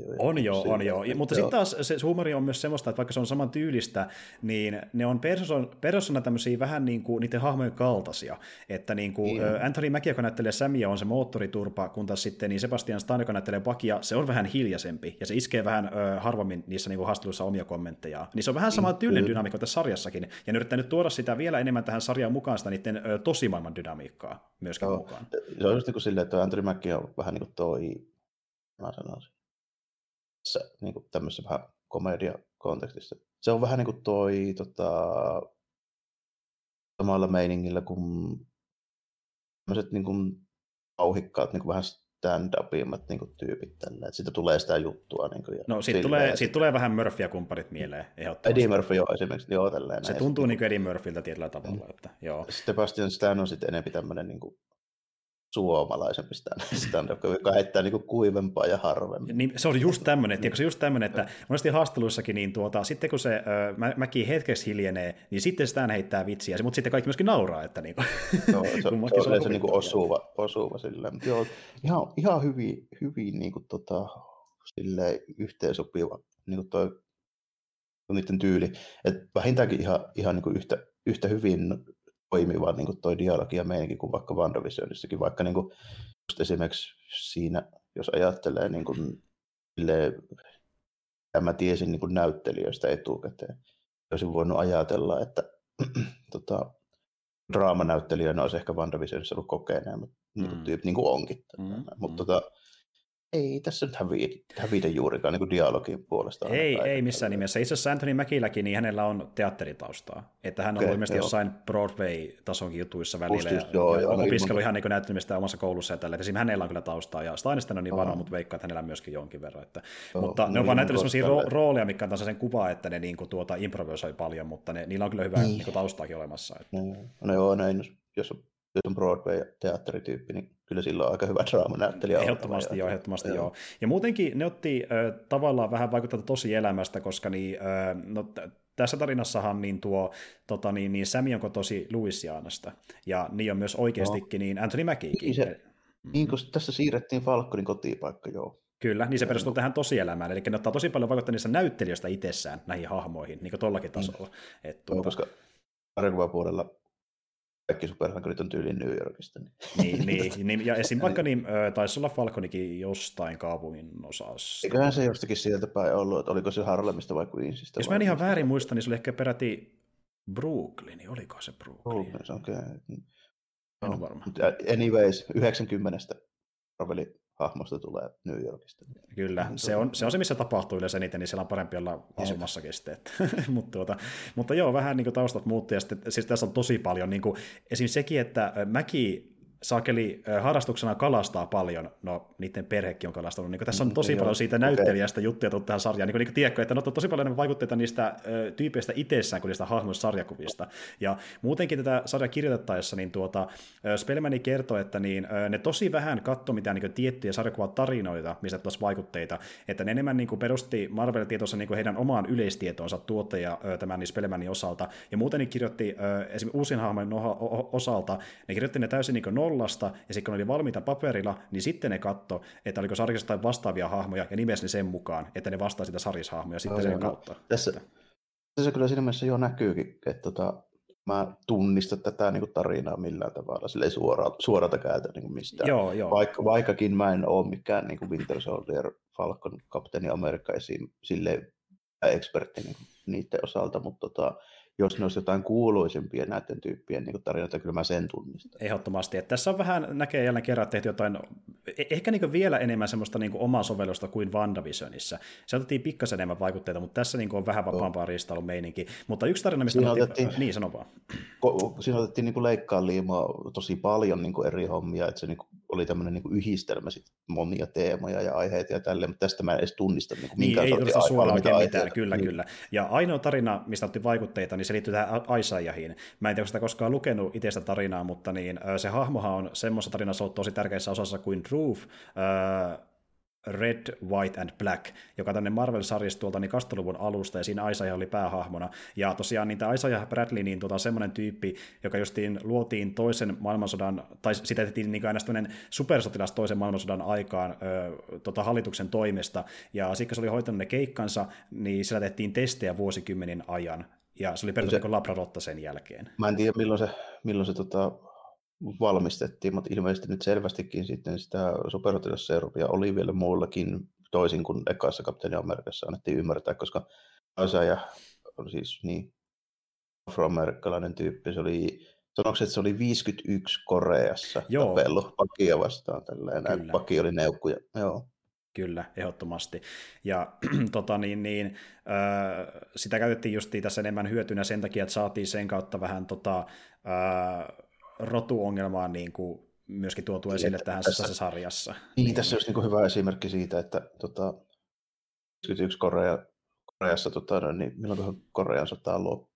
Mutta sitten taas se huumori on myös semmoista, että vaikka se on saman tyylistä, niin ne on persona tämmöisiä vähän niinku niiden hahmojen kaltaisia, että niinku Anthony Mackie, joka näyttelee Samia, on se moottoriturpa, kun taas sitten niin Sebastian Stan, joka näyttelee Buckia, se on vähän hiljaisempi, ja se iskee vähän harvemmin niissä niinku haastatteluissa omia kommenttejaan. Niin se on vähän sama tyylinen dynamiikka tässä sarjassakin, ja ne yrittää nyt tuoda sitä vielä enemmän tähän sarjaan mukaan, sitä niiden tosimaailman dynamiikkaa myöskin mukaan. Se on just niin kuin silleen, että Anthony Mackie on vähän niin kuin mä sanoisin, niin tämmöisessä vähän komedia-kontekstissa. Se on vähän niin kuin samalla meiningillä kuin tämmöiset niin auhikkaat, niin vähän stand-upimmat niin tyypit tällä. Siitä tulee sitä juttua. Siitä tulee vähän Murphy-kumppanit mieleen. Eddie Murphy on esimerkiksi. Joo, tälleen, se tuntuu niin kuin Eddie Murphyltä tietyllä tavalla. Että, joo. Sebastian Stan on sitten enemmän tämmöinen niin kuin suomalaisempi stand-up, joka heittää niin kuivempaa ja harvemmin. Niin, se on just tämmöinen, että monesti haastatteluissakin, niin sitten kun se Mäki hetkeksi hiljenee, niin sitten Stan heittää vitsiä, mutta sitten kaikki myöskin nauraa. Että niin se on se niin osuva silleen. Joo, ihan hyvin niin kuin, silleen yhteensopiva niin tuo niiden tyyli. Et vähintäänkin ihan niin kuin yhtä hyvin toimiva niin kuin toi dialogi ja meininki kuin vaikka WandaVisionissakin, vaikka niin kuin, just esimerkiksi siinä, jos ajattelee niin kuin, mä tiesin niin kuin näyttelijöistä etukäteen, olisin voinut ajatella, että draamanäyttelijöinä olisi ehkä WandaVisionissa ollut kokeneemmat tyyppi niin kuin onkin. Mutta ei tässä nyt hävitä juurikaan niin kuin dialogin puolesta. Ei missään nimessä. Itse asiassa Anthony Mäkiläkin, niin hänellä on teatteritaustaa. Että hän on ilmeisesti jossain Broadway-tasonkin jutuissa välillä. Opiskellut ihan niin näyttelemistä omassa koulussa ja tällä. Esimerkiksi hänellä on kyllä taustaa. Ja Steinstein on niin vanha, mutta veikkaa, että hänellä on myöskin jonkin verran. Että, mutta ne on vaan näytellyt sellaisia rooleja, mitkä antaa sen kuvaa, että ne niin kuin, improvisoi paljon, mutta niillä on kyllä hyvää niin kuin taustaakin olemassa. Että. No joo, näin. Jos Broadway-teatterityyppi, niin kyllä silloin aika hyvä draamanäyttelijä. Ehdottomasti joo. Ja muutenkin ne otti tavallaan vähän vaikuttaa tosielämästä, koska niin, tässä tarinassahan niin Sami onko tosi Louisianasta, ja niin on myös oikeastikin niin Anthony Mackiekin. Niin, kun tässä siirrettiin Falconin kotipaikka, joo. Kyllä, niin se perustuu tähän tosielämään, eli ne ottaa tosi paljon vaikuttaa niissä näyttelijöistä itsessään näihin hahmoihin, niin kuin tollakin tasolla. Koska arvopuolella kaikki supersankarit on tyyliin New Yorkista. Niin. Ja esim. Vaikka niin, taisi olla Falconikin jostain kaupungin osassa. Eiköhän se jostakin sieltä päin ollut, että oliko se Harlemista vai Queensista. Jos mä en ihan väärin muista, niin se oli ehkä peräti Brooklyn, oliko se Brooklyn? Se on kyllä. En ole varma. Anyways, 90 Marvel-hahmosta tulee New Yorkista. Kyllä, se on se, missä tapahtuu yleensä niitä, niin siellä on parempi olla asumassa kesteet. Mutta joo, vähän niin kuin taustat muuttuu, ja sitten, siis tässä on tosi paljon, niin kuin, esim. Sekin, että Mäki saakeli harrastuksena kalastaa paljon, no niiden perhekin on kalastanut, niin tässä on tosi paljon siitä näyttelijästä juttuja tullut tähän sarjaan, niin kuin tiedätkö, että ne on tosi paljon vaikutteita niistä tyypeistä itsessään kuin niistä hahmoista sarjakuvista, ja muutenkin tätä sarjaa kirjoitettaessa, niin Spellmani kertoi, että niin, ne tosi vähän katsoi mitään niin tiettyjä sarjakuvatarinoita, mistä tulisi vaikutteita, että ne enemmän niin perusti Marvel-tietonsa niin heidän omaan yleistietonsa tuottaja tämän niin Spellmanin osalta, ja muuten ne kirjoitti esimerkiksi uusien hahmojen osalta, ne kirjoitti ne täysin niin nolla, ja sitten kun ne oli valmiita paperilla, niin sitten ne katto, että oliko sarjassa tai vastaavia hahmoja, ja nimesi ne sen mukaan, että ne vastaa sitä sarjishahmoja sitten sen kautta. Tässä kyllä siinä mielessä jo näkyykin, että mä tunnistan tätä niin kuin tarinaa millään tavalla, silleen suoralta käytä niin kuin mistään. Joo. Vaikkakin mä en ole mikään niin kuin Winter Soldier, Falcon, Kapteeni Amerikka esiin, silleen ekspertti niin niiden osalta, mutta jos ne olisi jotain kuuluisempia näiden tyyppien niin tarinoita, kyllä mä sen tunnistan. Ehdottomasti. Että tässä on vähän, näkee jälleen kerran tehty jotain, ehkä niin vielä enemmän semmoista niin omaa sovellusta kuin WandaVisionissa. Se otettiin pikkasen enemmän vaikutteita, mutta tässä niin on vähän vapaampaa riistailun meininki. Mutta yksi tarina, mistä niin sano vaan. Siinä otettiin niin leikkaan liimaa tosi paljon niin eri hommia, että se niin oli tämmöinen niin yhdistelmä sit monia teemoja ja aiheita ja tälleen, mutta tästä mä en edes tunnista minkään sortin aiheita. Ei suoraan oikein mitään, kyllä. Ja ainoa tarina, mistä otti vaikutteita, niin se liittyy tähän Isaiahiin. Mä en tiedä, onko sitä koskaan lukenut itse sitä tarinaa, mutta niin, se hahmohan on semmoisessa tarinassa ollut tosi tärkeässä osassa kuin Drew, Red, White and Black, joka tänne Marvel-sarjasta tuolta niin 2000-luvun alusta, ja siinä Isaiah oli päähahmona. Ja tosiaan niin tämä Isaiah Bradley niin on semmoinen tyyppi, joka justiin luotiin toisen maailmansodan, tai sitä tehtiin niin aina tämmöinen supersotilas toisen maailmansodan aikaan hallituksen toimesta, ja sitten kun se oli hoitanut ne keikkansa, niin sillä tehtiin testejä vuosikymmenien ajan, ja se oli periaatteessa labradotta sen jälkeen. Mä en tiedä milloin se valmistettiin, mutta ilmeisesti nyt selvästikin sitten sitä supersotilasseurupia oli vielä muillakin toisin kuin ekassa Kapteeni Amerikassa annettiin ymmärtää, koska Isaiah on siis niin afroamerikkalainen tyyppi, se oli sanoksi, että se oli 51 Koreassa tapellut Pakia vastaan tällainen, Paki oli neukkuja, joo. Kyllä, ehdottomasti. Ja sitä käytettiin justiin tässä enemmän hyötynä sen takia, että saatiin sen kautta vähän rotuongelmaa niin kuin myöskin tuotu esille tässä sarjassa. Niin, tässä olisi niin kuin hyvä esimerkki siitä, että 51 Koreassa, milloin Korean sota loppui?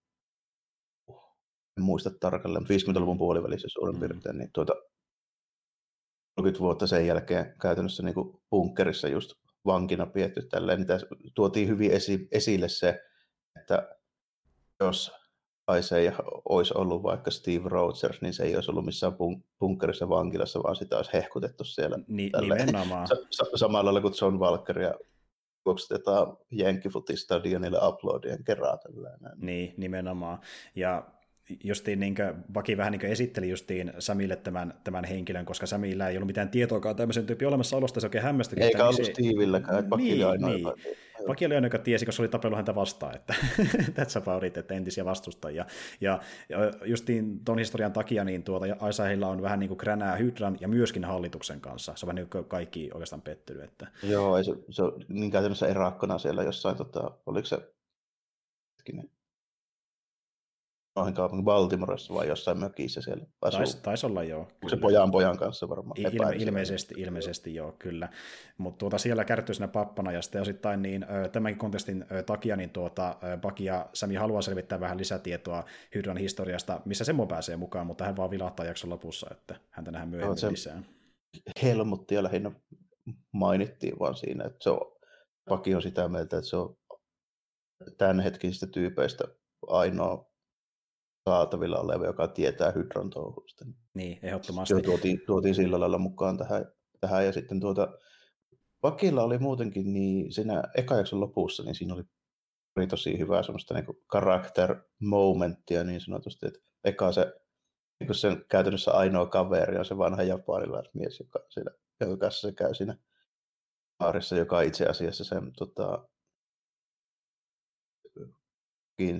En muista tarkalleen, mutta 50-luvun puolivälissä suurin piirtein, niin 30 vuotta sen jälkeen käytännössä niin kuin bunkkerissa just vankina pietty tälleen, niin tuotiin hyvin esille se, että jos Isaiah olisi ollut vaikka Steve Rogers, niin se ei olisi ollut missään bunkkerissa vankilassa, vaan sitä olisi hehkutettu siellä. Nimenomaan. Samalla lailla kuin John Walker ja juoksutetaan Jenkkifuti-stadionille uploadien kerran tällainen. Niin, nimenomaan. Ja justiin Bucky vähän esitteli justiin Samille tämän henkilön, koska Samillä ei ollut mitään tietoakaan tämmöisen tyypin olemassaolosta, se oikein hämmästykin. Eikä ollut Steveilläkään, että Bucky oli ainoa. Bucky oli ainoa, joka tiesi, koska se oli tapellut häntä vastaan, että that's about it, että entisiä vastustajia. Ja justiin ton historian takia niin Isaiahilla on vähän niin kuin kränää Hydran ja myöskin hallituksen kanssa. Se on vähän niin kaikki oikeastaan pettynyt. Että joo, ei se on niin käytännössä eraakkona siellä jossain, oliko se hetkinen? noihin kaupungin Baltimoressa vai jossain mökissä siellä asuu. Taisi olla joo. Se pojan kanssa varmaan. Ilmeisesti joo, kyllä. Mutta siellä kärtyy siinä pappana ja sitten osittain niin, tämänkin kontestin takia niin Bucky ja Sami haluaa selvittää vähän lisätietoa Hydran historiasta, missä Semo pääsee mukaan, mutta hän vaan vilahtaa jakson lopussa, että häntä nähdään myöhemmin lisää. Helmuttia lähinnä mainittiin vaan siinä, että se on, Bucky on sitä mieltä, että se on tämän hetkisistä tyypeistä ainoa saatavilla oleva, joka tietää Hydran touhusta. Niin, ehdottomasti. Se tuotiin sillä lailla mukaan tähän ja sitten Buckylla oli muutenkin niin siinä ekajakson lopussa, niin siinä oli tosi hyvää semmoista niin kuin character momenttia niin sanotusti, että eka se niin sen käytännössä ainoa kaveri on se vanha japanilaismies, joka kanssa se käy siinä baarissa, joka itse asiassa sen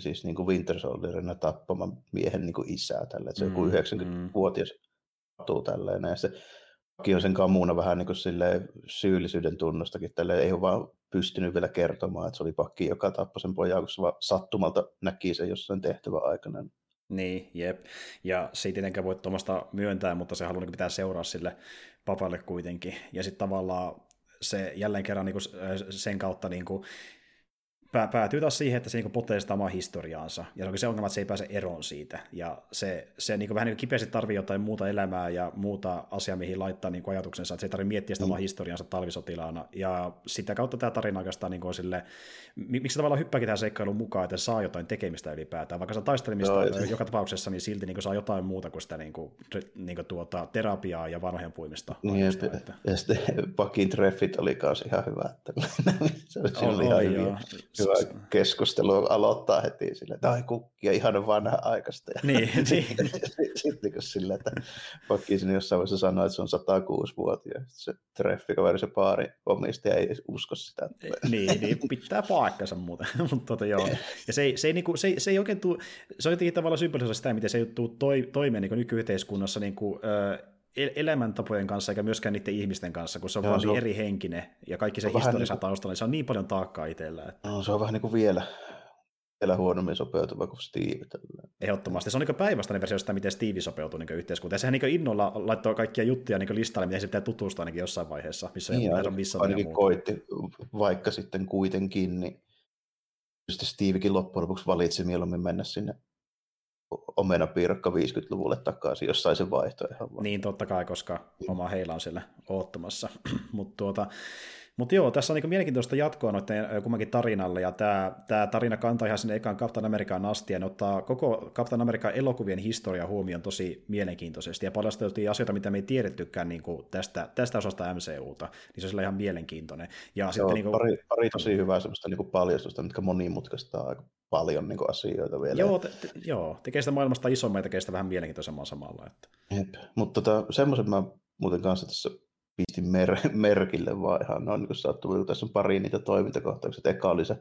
siis niin kuin Winter Soldierina tappaman miehen niin kuin isää tällä, että se on joku 90-vuotias patuu tällä ja se Bucky on sen kamuna vähän niin kuin silleen syyllisyyden tunnostakin tällä, ei ole vaan pystynyt vielä kertomaan, että se oli Bucky, joka tappoi sen pojaa, kun se vaan sattumalta näki sen jossain tehtävän aikana. Niin, jep. Ja se ei tietenkään voi tuommoista myöntää, mutta se haluaa pitää seuraa sille papalle kuitenkin. Ja sitten tavallaan se jälleen kerran niin kuin sen kautta niin kuin päätyy taas siihen, että se niin potee sitä omaa historiaansa. Ja se onkin se ongelma, että se ei pääse eroon siitä. Ja se niin vähän niin kipeästi tarvitsee jotain muuta elämää ja muuta asiaa, mihin laittaa niin ajatuksensa. Että se ei tarvitse miettiä sitä omaa historiaansa talvisotilaana. Ja sitä kautta tämä tarina oikeastaan niin on silleen, miksi se tavallaan hyppääkin tähän seikkailuun mukaan, että saa jotain tekemistä ylipäätään. Vaikka se on taistelemista joka tapauksessa, niin silti niin saa jotain muuta kuin sitä niin kuin terapiaa ja vanhojen puimista. Niin, ja sitten Buckyn treffit oli kanssa ihan hyvä. Se oli ihan hyvä. Hyvä keskustelu aloittaa heti silleen, että ai kukkia, ihana vanha aikaista. Niin, sitten kun silleen, että Bucky sinne jossain vaiheessa sanoi, että se on 106-vuotias. Se treffikaveri, se baari omistaja ei usko sitä. Niin, pitää paikkansa muuten. Joo. Ja se ei oikein tule, se on jotenkin tavallaan symbolisella sitä, miten se ei tule toimeen niin nykyyhteiskunnassa niin kuin, elämäntapojen kanssa eikä myöskään niiden ihmisten kanssa, kun se on vaan niin eri henkinen ja kaikki se historiassa taustalla, niin se on niin paljon taakkaa itsellä. Että se on vähän niin kuin vielä huonommin sopeutuva kuin Steve. Tällainen. Ehdottomasti. Se on niin päinvastainen versio sitä, miten Steve sopeutuu niin yhteiskuntaan. Ja sehän niin innolla laittoi kaikkia juttuja niin listalle, miten se pitää tutustua ainakin jossain vaiheessa. Missä niin, ainakin koitti, vaikka sitten kuitenkin, niin Stevekin loppujen lopuksi valitsi mieluummin mennä sinne omenapiirakka 50-luvulle takaisin, jos sai sen vaihtoehdon. Niin, totta kai, koska oma heila on siellä oottamassa. Mutta joo, tässä on niinku mielenkiintoista jatkoa noiden kummankin tarinalle, ja tämä tarina kantaa ihan sinne ekaan Kapteeni Amerikkaan asti, ja ne ottaa koko Kapteeni Amerikan elokuvien historia huomioon tosi mielenkiintoisesti, ja paljasteltiin asioita, mitä me ei tiedettykään niinku tästä osasta MCUta, niin se on sillä ihan mielenkiintoinen. Ja joo, sitten niinku pari tosi hyvää semmoista niinku paljastusta, mitkä monimutkaistaa aika paljon niinku asioita vielä. Joo, tekee sitä maailmasta isommin ja tekee sitä vähän mielenkiintoisemman samalla. Että. Mutta semmoisen mä muuten kanssa tässä pistin merkille vaan ihan noin niin sattumalta. Tässä on pari niitä toimintakohtauksia. Eka oli se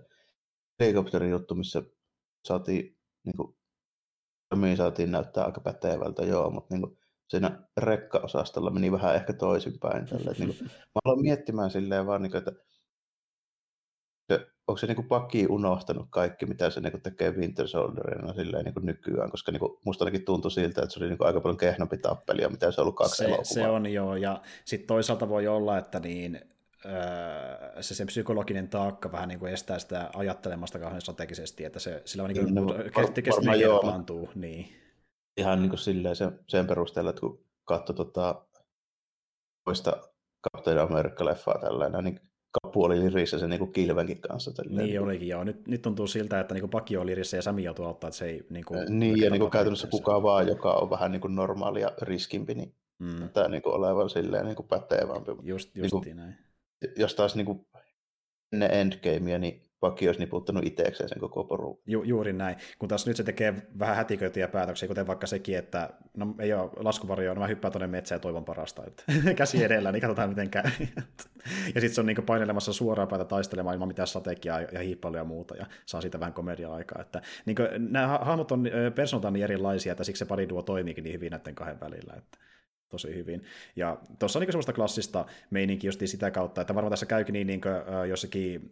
helikopterin juttu, missä saatiin näyttää aika pätevältä, joo, mutta niin siinä rekka-osastolla meni vähän ehkä toisinpäin. Niin mä aloin miettimään silleen vaan, niin että onko se niin Bucky unohtanut kaikki, mitä se niin tekee Winter Soldierina silleen, niin nykyään, koska niin musta ainakin tuntui siltä, että se oli niin aika paljon kehnompi tappelia, mitä se on ollut kaksi elokuvaa. Se on joo, ja sitten toisaalta voi olla, että niin, se sen psykologinen taakka vähän niin estää sitä ajattelemasta kauhean strategisesti, että se sillä on niin kestineen kertaantuu. Niin. Ihan niin silleen sen perusteella, että kun katsoi toista Kapteeni Amerikka-leffaa tällainen, niin Kapu oli lirissä sen niin kilvenkin kanssa. Tälleen. Niin olikin, joo. Nyt tuntuu siltä, että niin Bucky on lirissä ja Sami joutuu auttaa, että se ei... Niin ja niin käytännössä kukaan vaan, joka on vähän niin normaalia riskimpi, niin tämä niin olevan silleen niin pätevämpi. Justiin niin näin. Jos taas niin ennen Endgamea, niin Bucky olisi niputtanut itsekseen sen koko poruun. Juuri näin, kun taas nyt se tekee vähän hätiköityjä päätöksiä, kuten vaikka sekin, että no ei ole laskuvarjoa, no mä hyppään tuonne metsään ja toivon parasta. Että käsi edellä, niin katsotaan miten käy. Ja sitten se on niin painelemassa suoraan päätä taistelemaan ilman mitään strategiaa ja hiippailuja ja muuta, ja saa siitä vähän komedia-aikaa. Että, niin nämä hahmot on persoonaltaan niin erilaisia, että siksi se pariduo toimiikin niin hyvin näiden kahden välillä. Että. tosi hyvin. Ja tuossa on niin semmoista klassista meininkiä just sitä kautta, että varmaan tässä käykin niin jossakin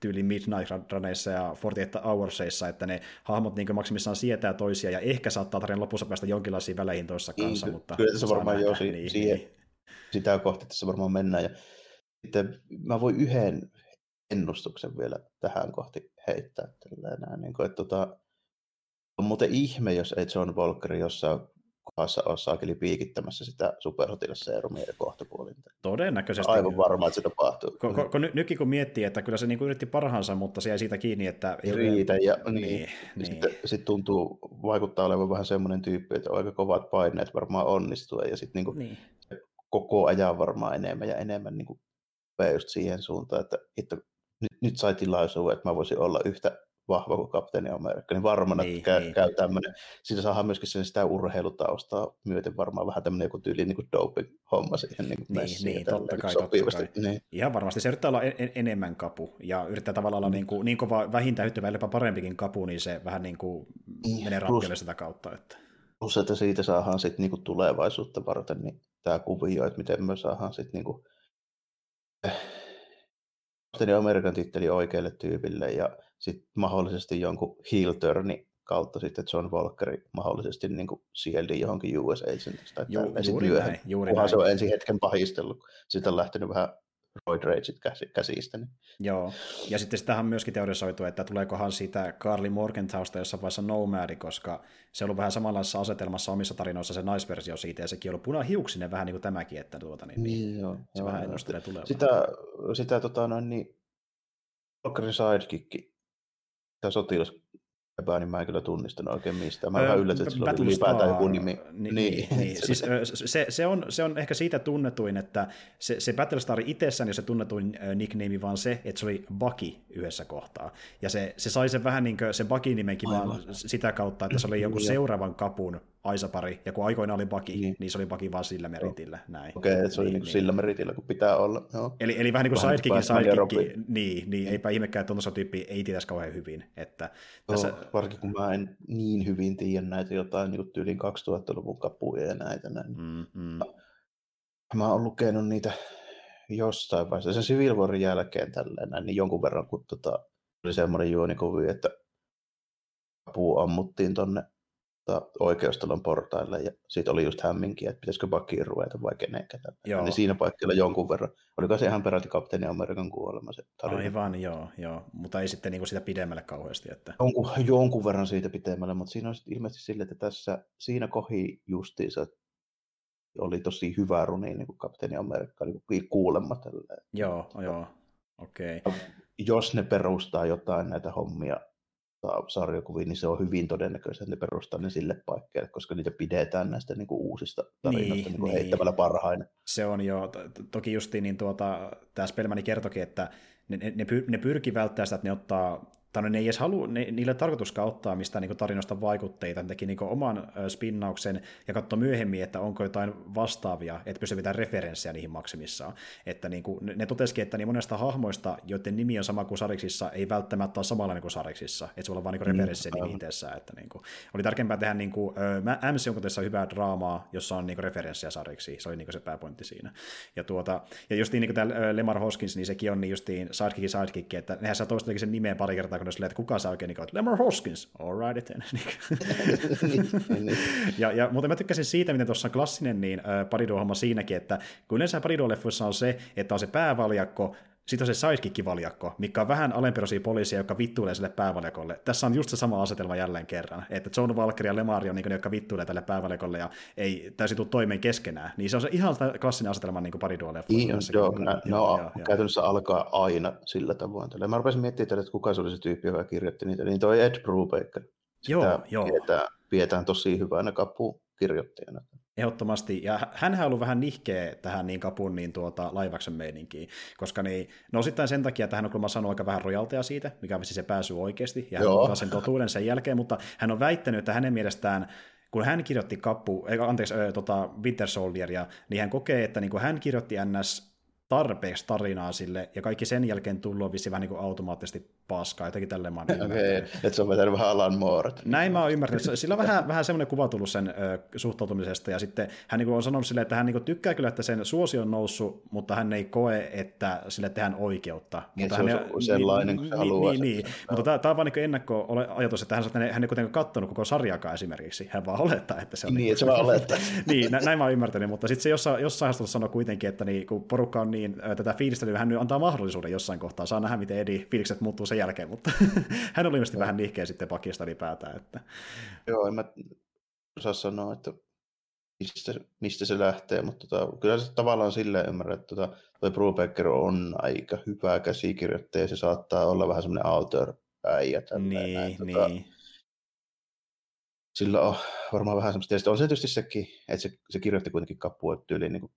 tyyli Midnight Runeissa ja 48 Hoursissa, että ne hahmot niin maksimissaan sietää toisia ja ehkä saattaa tarinan lopussa päästä jonkinlaisiin väleihin toissa kanssa. Mutta kyllä tässä varmaan jo siihen sitä kohti tässä varmaan mennään. Ja sitten mä voin yhden ennustuksen vielä tähän kohti heittää. Niin kuin, että on muuten ihme, jos ei John Walker jossain kohdassa ole saakeli piikittämässä sitä superhotilasseerumia ja kohtapuolinta. Todennäköisesti. Aivan varma, että se tapahtuu. Nytkin kun miettii, että kyllä se niinku yritti parhaansa, mutta se ei siitä kiinni, että... Riitä, ja niin. Sitten tuntuu, vaikuttaa olevan vähän semmoinen tyyppi, että aika kovat paineet varmaan onnistuu, ja sitten niinku koko ajan varmaan enemmän ja enemmän niinku just siihen suuntaan, että nyt sai tilaisuuden, että mä voisin olla yhtä vahva kuin Kapteeni Amerikka, niin varmaan käy tämmöinen. Siinä saadaan myöskin sitä urheilutaustaa myöten varmaan vähän tämmöinen joku tyyli niin kuin doping-homma siihen. Niin, totta kai. Niin. Ihan varmasti se yrittää olla enemmän kapu, ja yrittää tavallaan olla niin kova, vähintään hyttyvä, jopa parempikin kapu, niin se vähän niin kuin menee rampiolle sitä kautta. Plus, että siitä saadaan sitten niin kuin tulevaisuutta varten niin tämä kuvio, että miten me saadaan sitten niin kuin Kapteeni Amerikan titteli oikealle tyypille ja sitten mahdollisesti jonkun heel turnin kautta sitten John Walkeri mahdollisesti niin kuin sieltiin johonkin US Agentista tai juuri näin. Se on ensi hetken pahistellut, kun siitä on lähtenyt vähän roid rageit käsistä. Niin. Joo, ja sitten sitähän on myöskin teorisoitu, että tuleekohan sitä Carly Morgenthausta jossain vaiheessa Nomadi, koska se on ollut vähän samanlaisessa asetelmassa omissa tarinoissa se naisversio siitä, ja sekin on ollut punahiuksinen vähän niin kuin tämäkin, että se vähän ennustelee tulemaan. Sitä Walkerin sidekicki, tämä sotilas, niin mä en kyllä tunnistanut oikein mistään. Mä vähän yllätyin, että sillä on ylipäätään joku nimi. Niin. Siis, se on ehkä siitä tunnetuin, että se Battlestar itsessään, jos se tunnetuin nickname, vaan se, että se oli Bucky yhdessä kohtaa. Ja se sai sen vähän niin kuin sen Bucky-nimenkin vaan sitä kautta, että se oli joku seuraavan kapun aisapari, ja kun aikoina oli Bucky, niin se oli Bucky vaan sillä meritillä. Näin. Okei, se oli sillä meritillä, kun pitää olla. No. Eli vähän niin kuin sidekickin. Niin, eipä ihmekään, että tuollaisen tyyppi ei tiedä kauhean hyvin. Että tässä... Varsinkin kun mä en niin hyvin tiedä näitä jotain niin tyyliin 2000-luvun kapuja ja näitä. Mä oon lukenut niitä jostain vaiheessa. Sen Civil Warin jälkeen tällainen, niin jonkun verran kun oli semmoinen juonikuvi, että kapu ammuttiin tonne oikeustalon portaille ja siitä oli just hämminkiä, että pitäisikö Buckiin ruveta vai kenenkään. Niin siinä paikalla jonkun verran. Oliko se ihan peräti Kapteeni Amerikan kuolema se tarina? Aivan, joo. Mutta ei sitten niinku sitä pidemmälle kauheasti. Että... Jonkun verran siitä pidemmälle, mutta siinä on ilmeisesti sille, että siinä kohi justiinsa oli tosi hyvä runi niin kuin Kapteeni Amerikka niin kuulemma tälleen. Joo, okei. Okay. Jos ne perustaa jotain näitä hommia sarjakuviin, niin se on hyvin todennäköistä, että ne perustaa ne sille paikkeelle, koska niitä pidetään näistä niinku uusista tarinoista niinku heittämällä parhaina. Se on jo. Toki justiin niin tämä Spellman kertoikin, että ne pyrkii välttämään sitä, että ne ottaa, tai ne ei edes halua, niillä ei tarkoituskaan ottaa mistään niinku tarinoista vaikutteita, ne teki niinku oman spinnauksen ja katsoi myöhemmin, että onko jotain vastaavia, että pystyy pitämään referenssejä niihin maksimissaan. Että niinku, ne totesikin, että niin monesta hahmoista, joiden nimi on sama kuin sariksissa, ei välttämättä ole samalla kuin sariksissa, että se voi olla vain niinku referenssejä nimi itsessään. Että niinku, oli tärkeämpää tehdä, niinku, MC on kuitenkin hyvää draamaa, jossa on niinku referenssejä sariksi, se oli niinku se pääpointti siinä. Ja justiin niinku tämä Lemar Hoskins, niin sekin on niin justiin sidekick, että nehän saa toistakin sen nimeen pari kertaa, kun silleen, että kuka saa oikein, niin että Lemar Hoskins, all right then. Mutta mä tykkäsin siitä, miten tuossa on klassinen niin, pariduo-homma siinäkin, että kun yleensä pariduo-leffoissa on se, että on se päävaljakko, sitten on se sidekick-valjakko, mikä on vähän alemperoisia poliisia, jotka vittuilee sille päävaljakolle. Tässä on just se sama asetelma jälleen kerran, että John Walker ja Lemar on niin ne, jotka vittuilee tälle päävaljakolle ja ei täysin tule toimeen keskenään. Niin se on se ihan klassinen asetelma niin pariduo-leffoissa. Käytännössä alkaa aina sillä tavoin. Mä rupesin miettimään, että kuka se oli se tyyppi, joka kirjoitti niitä. Niin toi Ed Brubaker. Sitä pidetään tosi hyvänä kapuun kirjoittajana. Ehdottomasti, ja hänhän on ollut vähän nihkeä tähän niin kapun niin laivaksen meininkiin, koska niin, no osittain sen takia, että hän on kyllä sanonut aika vähän rojalteja siitä, mikä on siis se pääsy oikeasti, ja hän ottaa sen totuuden sen jälkeen, mutta hän on väittänyt, että hänen mielestään, kun hän kirjoitti Winter Soldieria, niin hän kokee, että niin hän kirjoitti NS tarpeeksi tarinaa sille, ja kaikki sen jälkeen tullut on vissiin vähän niin kuin automaattisesti paskaa, jotenkin tälleen mä oon ymmärtänyt. Okay, että se on vetänyt vähän Alan Mooret. Näin mä oon ymmärtänyt. Sillä on vähän semmoinen kuva tullut sen suhtautumisesta, ja sitten hän niin on sanonut silleen, että hän niin tykkää kyllä, että sen suosio on noussut, mutta hän ei koe, että sille tehdään oikeutta. Mutta se on sellainen, kun se haluaa. Niin. Mutta tämä on vaan niin ennakko-ajatus, että hän ei kuitenkaan katsonut koko sarjaakaan esimerkiksi. Hän vaan olettaa, että se on. Niin, se vaan olettaa. Niin, näin mä oon ymmärtänyt, mutta sitten se jossain haastattelussa sanoi kuitenkin, että niin, kun porukka on niin tätä fiilistä, niin hän nyt antaa mahdollisuuden jossain kohtaa. Saa nähdä, miten Eddie fiilikset muuttuu sen jälkeen, mutta hän oli ilmeisesti vähän nihkeä sitten Pakistan ylipäätään. Että. Joo, en mä osaa sanoa, että mistä se lähtee, mutta kyllä se tavallaan silleen ymmärrä, että toi Brubaker on aika hyvä käsikirjoittaja, se saattaa olla vähän semmoinen author-äijä. Niin. Sillä on varmaan vähän semmoista, ja sitten on se tietysti sekin, että se kirjoitti kuitenkin kapua tyyliin niin kuin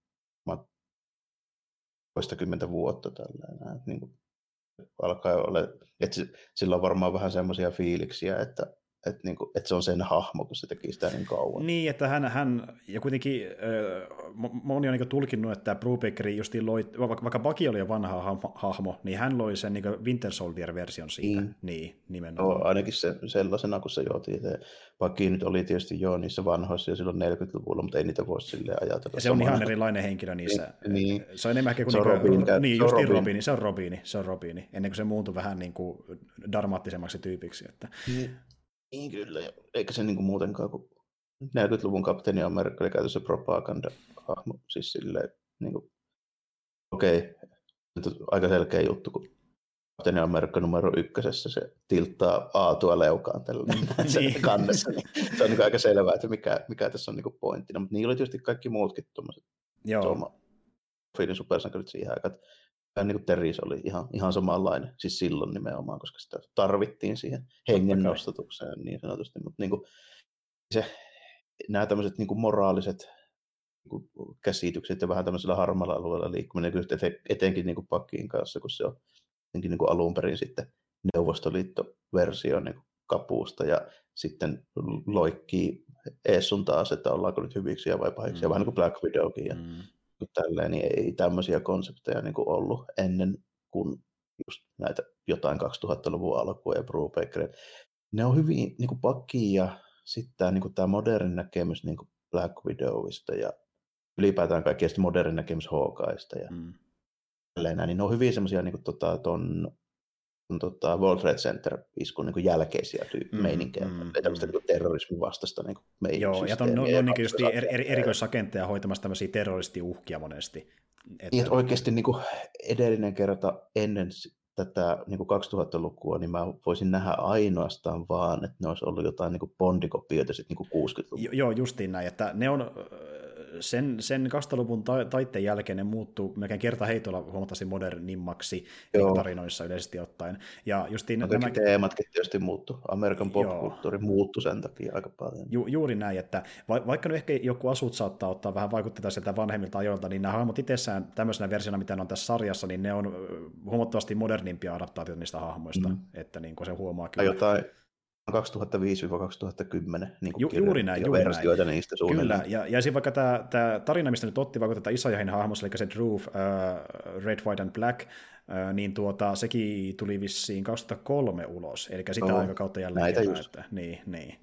toistakymmentä vuotta tällainen, että niin kuin alkaa olla, että sillä on varmaan vähän semmoisia fiiliksiä, että se on sen hahmo, kun se teki sitä niin kauan. Niin, että hän ja kuitenkin moni on niin tulkinnut, että Brubakeri justiin loi, vaikka Bucky oli jo vanha hahmo, niin hän loi sen niin Winter Soldier-version siitä. Niin, nimenomaan. No, ainakin se, sellaisena, kun se jouti. Bucky nyt oli tietysti jo niissä vanhoissa ja silloin 40-luvulla, mutta ei niitä voi silleen ajatella. Ja se on ihan erilainen henkilö niissä. Niin. Se on enemmän kuin se on Robini, ennen kuin se muuntui vähän niin kuin dramaattisemmaksi tyypiksi. Että. Niin. Niin kyllä, eikä se niinku muutenkaan, kun 40-luvun Kapteeni Amerikka oli käytössä propaganda-hahmo, siis silleen, niinku, okei, nyt on aika selkeä juttu, kun Kapteeni Amerikka numero 1 se tilttaa aatua leukaan tällä kannessa, niin se on niinku aika selvää, että mikä tässä on niinku pointtina, mutta niin oli tietysti kaikki muutkin tuommoiset Suomen supersankarit siihen aikaan, niin kuin Teris oli ihan samanlainen, siis silloin nimenomaan, koska sitä tarvittiin siihen hengen nostatukseen niin sanotusti, mutta niin kuin se, nämä tämmöiset niin kuin moraaliset niin kuin käsitykset ja vähän tämmöisellä harmaalla alueella liikkuminen, etenkin niin kuin Pakin kanssa, kun se on niin kuin alun perin sitten Neuvostoliitto-versio niin kuin kapuusta ja sitten loikkii ees sun taas, että ollaanko nyt hyviksiä vai pahiksi, vähän niin kuin Black Widowkin ja tälleen, niin ei tämmöisiä konsepteja niin kuin ollut ennen kuin just näitä jotain 2000-luvun alkua ja Brubakeria. Ne on hyvin niin kuin Bucky ja sitten niin tämä moderni näkemys niin kuin Black Widowista ja ylipäätään kaikki moderni näkemys Hawkeista ja tälleen näin. Niin ne on hyvin semmoisia niin kuin World Trade Center-iskun niin jälkeisiä meininkejä, tämmöistä niin terrorismin vastaista niin meininkiä. Joo, ja on niin just erikoisagentteja hoitamassa tämmöisiä terroristiuhkia monesti. Että oikeasti niin kuin edellinen kerta ennen tätä niin 2000-lukua, niin mä voisin nähdä ainoastaan vaan, että ne olisi ollut jotain niin bondikopioita sitten niin 60-luvulla. Joo, justiin näin, että ne on sen 2000-luvun taitteen jälkeen ne muuttuu melkein kertaheitolla huomattavasti modernimmaksi tarinoissa yleisesti ottaen. Ja justiin nämä teematkin tietysti muuttuu. Amerikan popkulttuuri muuttui sen takia aika paljon. Juuri näin, että vaikka nyt ehkä joku asut saattaa ottaa vähän vaikutteita sieltä vanhemmilta ajoilta, niin nämä hahmot itsessään tämmöisenä versiona, mitä ne on tässä sarjassa, niin ne on huomattavasti modernimpia adaptaatioita niistä hahmoista, että niin kuin se huomaa kyllä. Jotain 2005-2010 niin juuri näin. Versioita niistä suunnilleen. Kyllä, ja esim. Vaikka tämä tarina, mistä nyt otti vaikka tätä Isaiahin hahmosta, eli se Drew, Red, White and Black, niin sekin tuli vissiin 2003 ulos, eli sitä aikakautta jälleen näyttää. Niin.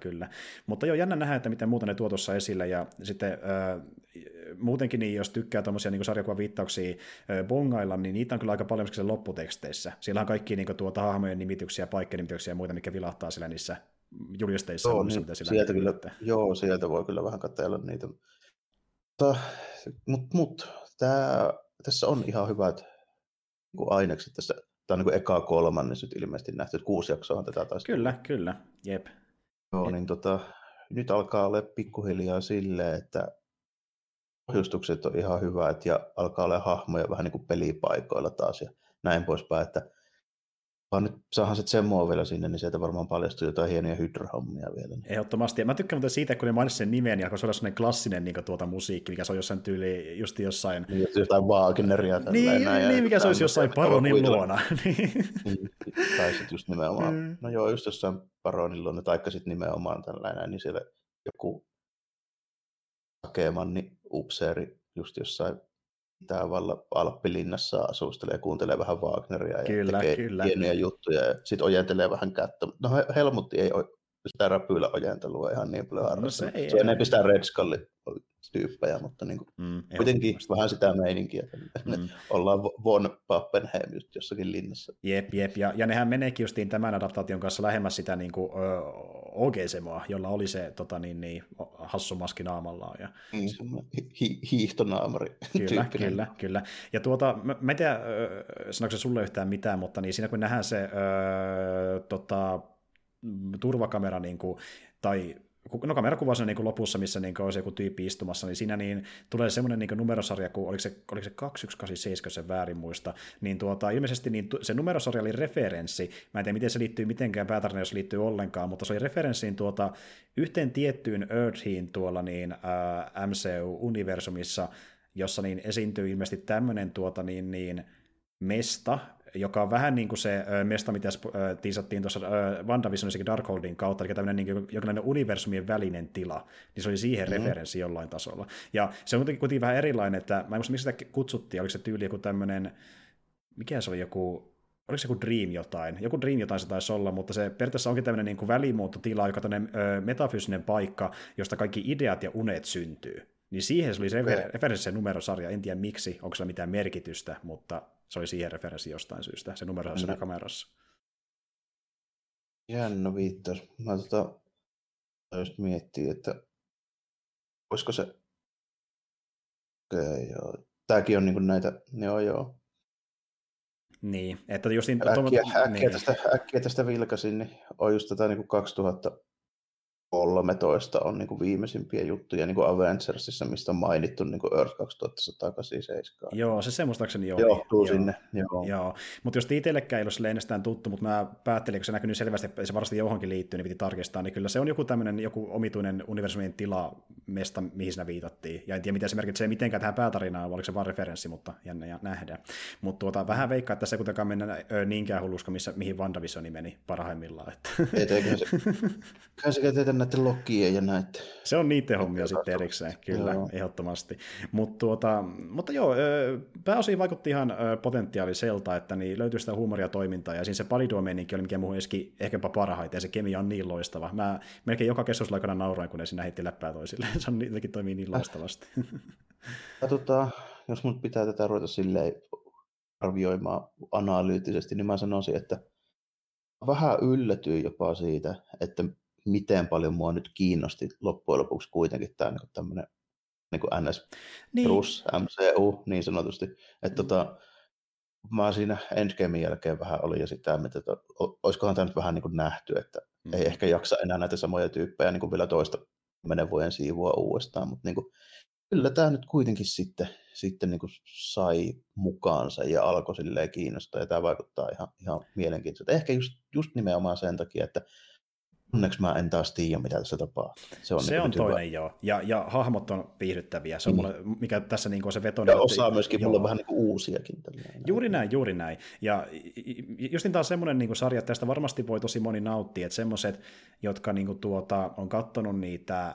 Kyllä. Mutta joo, jännä nähdä, että miten muuta ne tuo tuossa esille, ja sitten muutenkin, niin jos tykkää tuommoisia niin sarjakuvaviittauksia bongailla, niin niitä on kyllä aika paljon sen lopputeksteissä. Siellä on kaikki niin hahmojen nimityksiä, paikkanimityksiä ja muita, mikä vilahtaa siellä niissä julisteissa. Joo, niin, sieltä kyllä, sieltä voi kyllä vähän katsella niitä. Mutta tässä on ihan hyvät ainekset tässä. Tämä on niin eka kolmannes nyt ilmeisesti nähty, että 6 jaksoa on tätä taas. Kyllä, jep. Joo, niin nyt alkaa olla pikkuhiljaa silleen, että ohjustukset on ihan hyvät ja alkaa olla hahmoja vähän niin kuin pelipaikoilla taas ja näin poispäin, että vaan nyt saahan se Zemoa vielä sinne, niin sieltä varmaan paljastuu jotain hienoja Hydra-hommia vielä. Ehdottomasti. Ja mä tykkään mutta siitä, kun ne mainitsi sen nimen, ja kun se on sellainen klassinen niin musiikki, mikä se on jossain tyyli, just jossain. Jostain Wagneria. Niin, mikä se olisi jossain Paronin luona. Tai sitten just nimenomaan, no joo, just jossain Paronin luona, tai sitten nimenomaan tällainen, niin siellä joku Sakemanni upseeri just jossain Alppilinnassa asustelee ja kuuntelee vähän Wagneria ja tekee pieniä juttuja ja sitten ojentelee vähän kättä. No Helmut ei sitä räpyillä ojentelua ihan niin paljon harrastaa. No se ei enemmän sitä Red Skull-tyyppejä, mutta niin kuin kuitenkin vähän sitä meininkiä. Ollaan von Pappenheim just jossakin linnassa. Jep. Ja nehän meneekin justiin tämän adaptaation kanssa lähemmäs sitä niin kuin OG-semoa, jolla oli se hassumaski naamallaan. Ja hiihtonaamari. Kyllä. Ja mä en tiedä, sanoiko se sulle yhtään mitään, mutta niin siinä kun nähdään se turvakamera kamera kuvasi niin lopussa, missä niin olisi joku tyyppi istumassa, niin siinä niin tulee semmoinen niin numerosarja, kun oliko se 2187, sen väärin muista, niin ilmeisesti niin se numerosarja oli referenssi, mä en tiedä miten se liittyy mitenkään päätarina, jos liittyy ollenkaan, mutta se oli referenssiin yhteen tiettyyn Earthiin tuolla niin MCU-universumissa, jossa niin esiintyy ilmeisesti tämmöinen mesta, joka on vähän niin kuin se mesta, mitä tiisattiin tuossa WandaVisionissakin Darkholdin kautta, eli tämmöinen niin jonkinlainen universumien välinen tila, niin se oli siihen referenssi jollain tasolla. Ja se on kuitenkin vähän erilainen, että mä en muista, miksi sitä kutsuttiin, oliko se tyyli joku tämmöinen, mikä se oli joku, oliko se joku Dream jotain? Joku Dream jotain se taisi olla, mutta se periaatteessa onkin tämmöinen niin kuin välimuuttotila, joka on tämmöinen metafyysinen paikka, josta kaikki ideat ja unet syntyy. Niin siihen se oli se referenssi se numerosarja, en tiedä miksi, onko sillä mitään merkitystä, mutta se oli siihen referenssi jostain syystä, se numero siinä kamerassa. Jännä viittaus. Mä just miettii, että olisiko se... Okei, joo. Tääkin on niinku näitä... Joo. Niin, että just niin... Äkkiä tästä vilkasin, niin on just tätä niinku 2013 on niinku viimeisimpiä juttuja niinku Avengersissa, mistä on mainittu niinku Earth 2187. Joo, se semmoistaakseni joo. Johtuu sinne, joo. Mutta jos itsellekään ei ole sille ennestään tuttu, mutta mä päättelin, kun se näkyy niin selvästi, se varmasti johonkin liittyy, niin piti tarkistaa, niin kyllä se on joku tämmöinen joku omituinen universumien tila mesta, mihin siinä viitattiin. Ja en tiedä, mitä se merkitsee mitenkään tähän päätarinaan, oliko se vaan referenssi, mutta jännä ja nähdään. Mutta vähän veikkaa, että se kuitenkaan mennä niinkään hulluska, mihin WandaVisioni meni parhaimmillaan. Näiden Lokien ja näitä. Se on niiden hommia sitten erikseen, kyllä, ehdottomasti. Mutta joo, pääosin vaikutti ihan potentiaaliselta, että niin löytyy sitä huumoria toimintaa, ja siinä se pariduomeeninkin oli mikä muuhun ehkäpä parhaiten, ja se kemia on niin loistava. Mä melkein joka keskusteluaikana nauroin, kun ne siinä heitti läppää toisilleen, se on niitäkin toimii niin loistavasti. Jos mun pitää tätä ruveta silleen arvioimaan analyyttisesti, niin mä sanoisin, että vähän yllätyy jopa siitä, että miten paljon mua nyt kiinnosti loppujen lopuksi kuitenkin tämä niin tämmöinen niin NS Plus, MCU niin sanotusti. Että mä siinä Endgamen jälkeen vähän olin jo sitä, että olisikohan tämä nyt vähän niin kuin nähty, että ei ehkä jaksa enää näitä samoja tyyppejä niin kuin vielä toista 10 vuoden siivua uudestaan, mutta niin kuin, kyllä tämä nyt kuitenkin sitten niin kuin sai mukaansa ja alkoi silleen kiinnostaa, ja tämä vaikuttaa ihan mielenkiintoiselta. Ehkä just nimenomaan sen takia, että onneksi mä en taas tiedä, mitä tässä tapahtuu. Se on toinen, joo. Ja hahmot on viihdyttäviä. Se on mulle, mikä tässä niin on se vetoinen. Ja osaa myöskin mulla vähän niin uusiakin. Tällainen. Juuri näin. Ja justin taas semmoinen niin sarja, että tästä varmasti voi tosi moni nauttia. Että semmoiset, jotka niin on katsonut niitä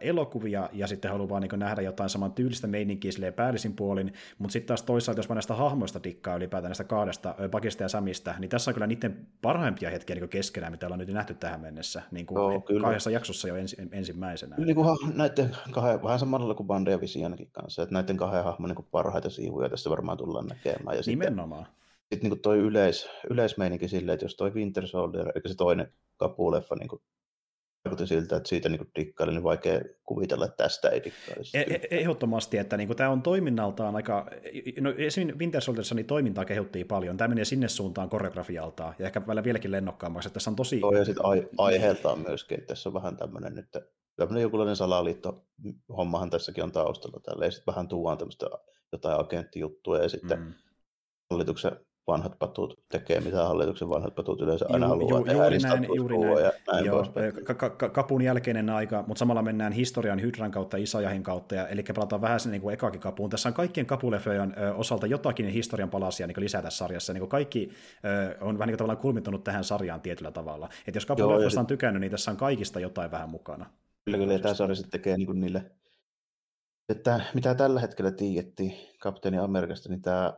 elokuvia ja sitten haluaa vaan niin nähdä jotain saman tyylistä meininkiä silleen päällisin puolin, mutta sitten taas toisaalta, jos mä näistä hahmoista dikkaa ylipäätään näistä kahdesta, Buckysta ja Samista, niin tässä on kyllä niiden parhaimpia hetkiä niin keskenään, mitä ollaan nyt nähty tähän mennessä, niin kuin kahdessa jaksossa jo ensimmäisenä. Niin kuin näiden kahden, vähän samalla kuin WandaVisionkin kanssa, että näiden kahden hahmon niin parhaita siivuja tässä varmaan tullaan näkemään. Ja nimenomaan. Sitten niin tuo yleismeininki silleen, että jos toi Winter Soldier, eli se toinen kapuleffa, niin kuin vaikutti siltä, että siitä niin dikkaili, niin vaikea kuvitella, että tästä ei dikkaisi. Ehdottomasti, että niin tämä on toiminnaltaan aika... No, esimerkiksi Winter Soldierissa niin toimintaa kehuttiin paljon. Tämä menee sinne suuntaan koreografialtaan ja ehkä vieläkin lennokkaammaksi. Että tässä on tosi... Ja sitten aiheeltaan myöskin, että tässä on vähän tämmöinen nyt... Tämmöinen jokinlainen salaliittohommahan tässäkin on taustalla. Täällä ei sitten vähän tuuaan tämmöistä jotain agenttijuttua ja sitten hallituksen... vanhat patut tekee, mitä hallituksen vanhat patut yleensä aina haluaa tehdä. Juuri näin. Ja näin kapun jälkeinen aika, mutta samalla mennään historian Hydran kautta ja Isajahin kautta, ja, eli palataan vähän sen niin ekaakin kapuun. Tässä on kaikkien kapuleföjen osalta jotakin historian palasia niin lisää tässä sarjassa. Niin kaikki on vähän niin tavallaan kulmittunut tähän sarjaan tietyllä tavalla. Et jos kapuleföistä on tykännyt, niin tässä on kaikista jotain vähän mukana. Kyllä, tämä sarja sitten tekee niin niille Että mitä tällä hetkellä tiedettiin Kapteeni Amerikasta, niin tämä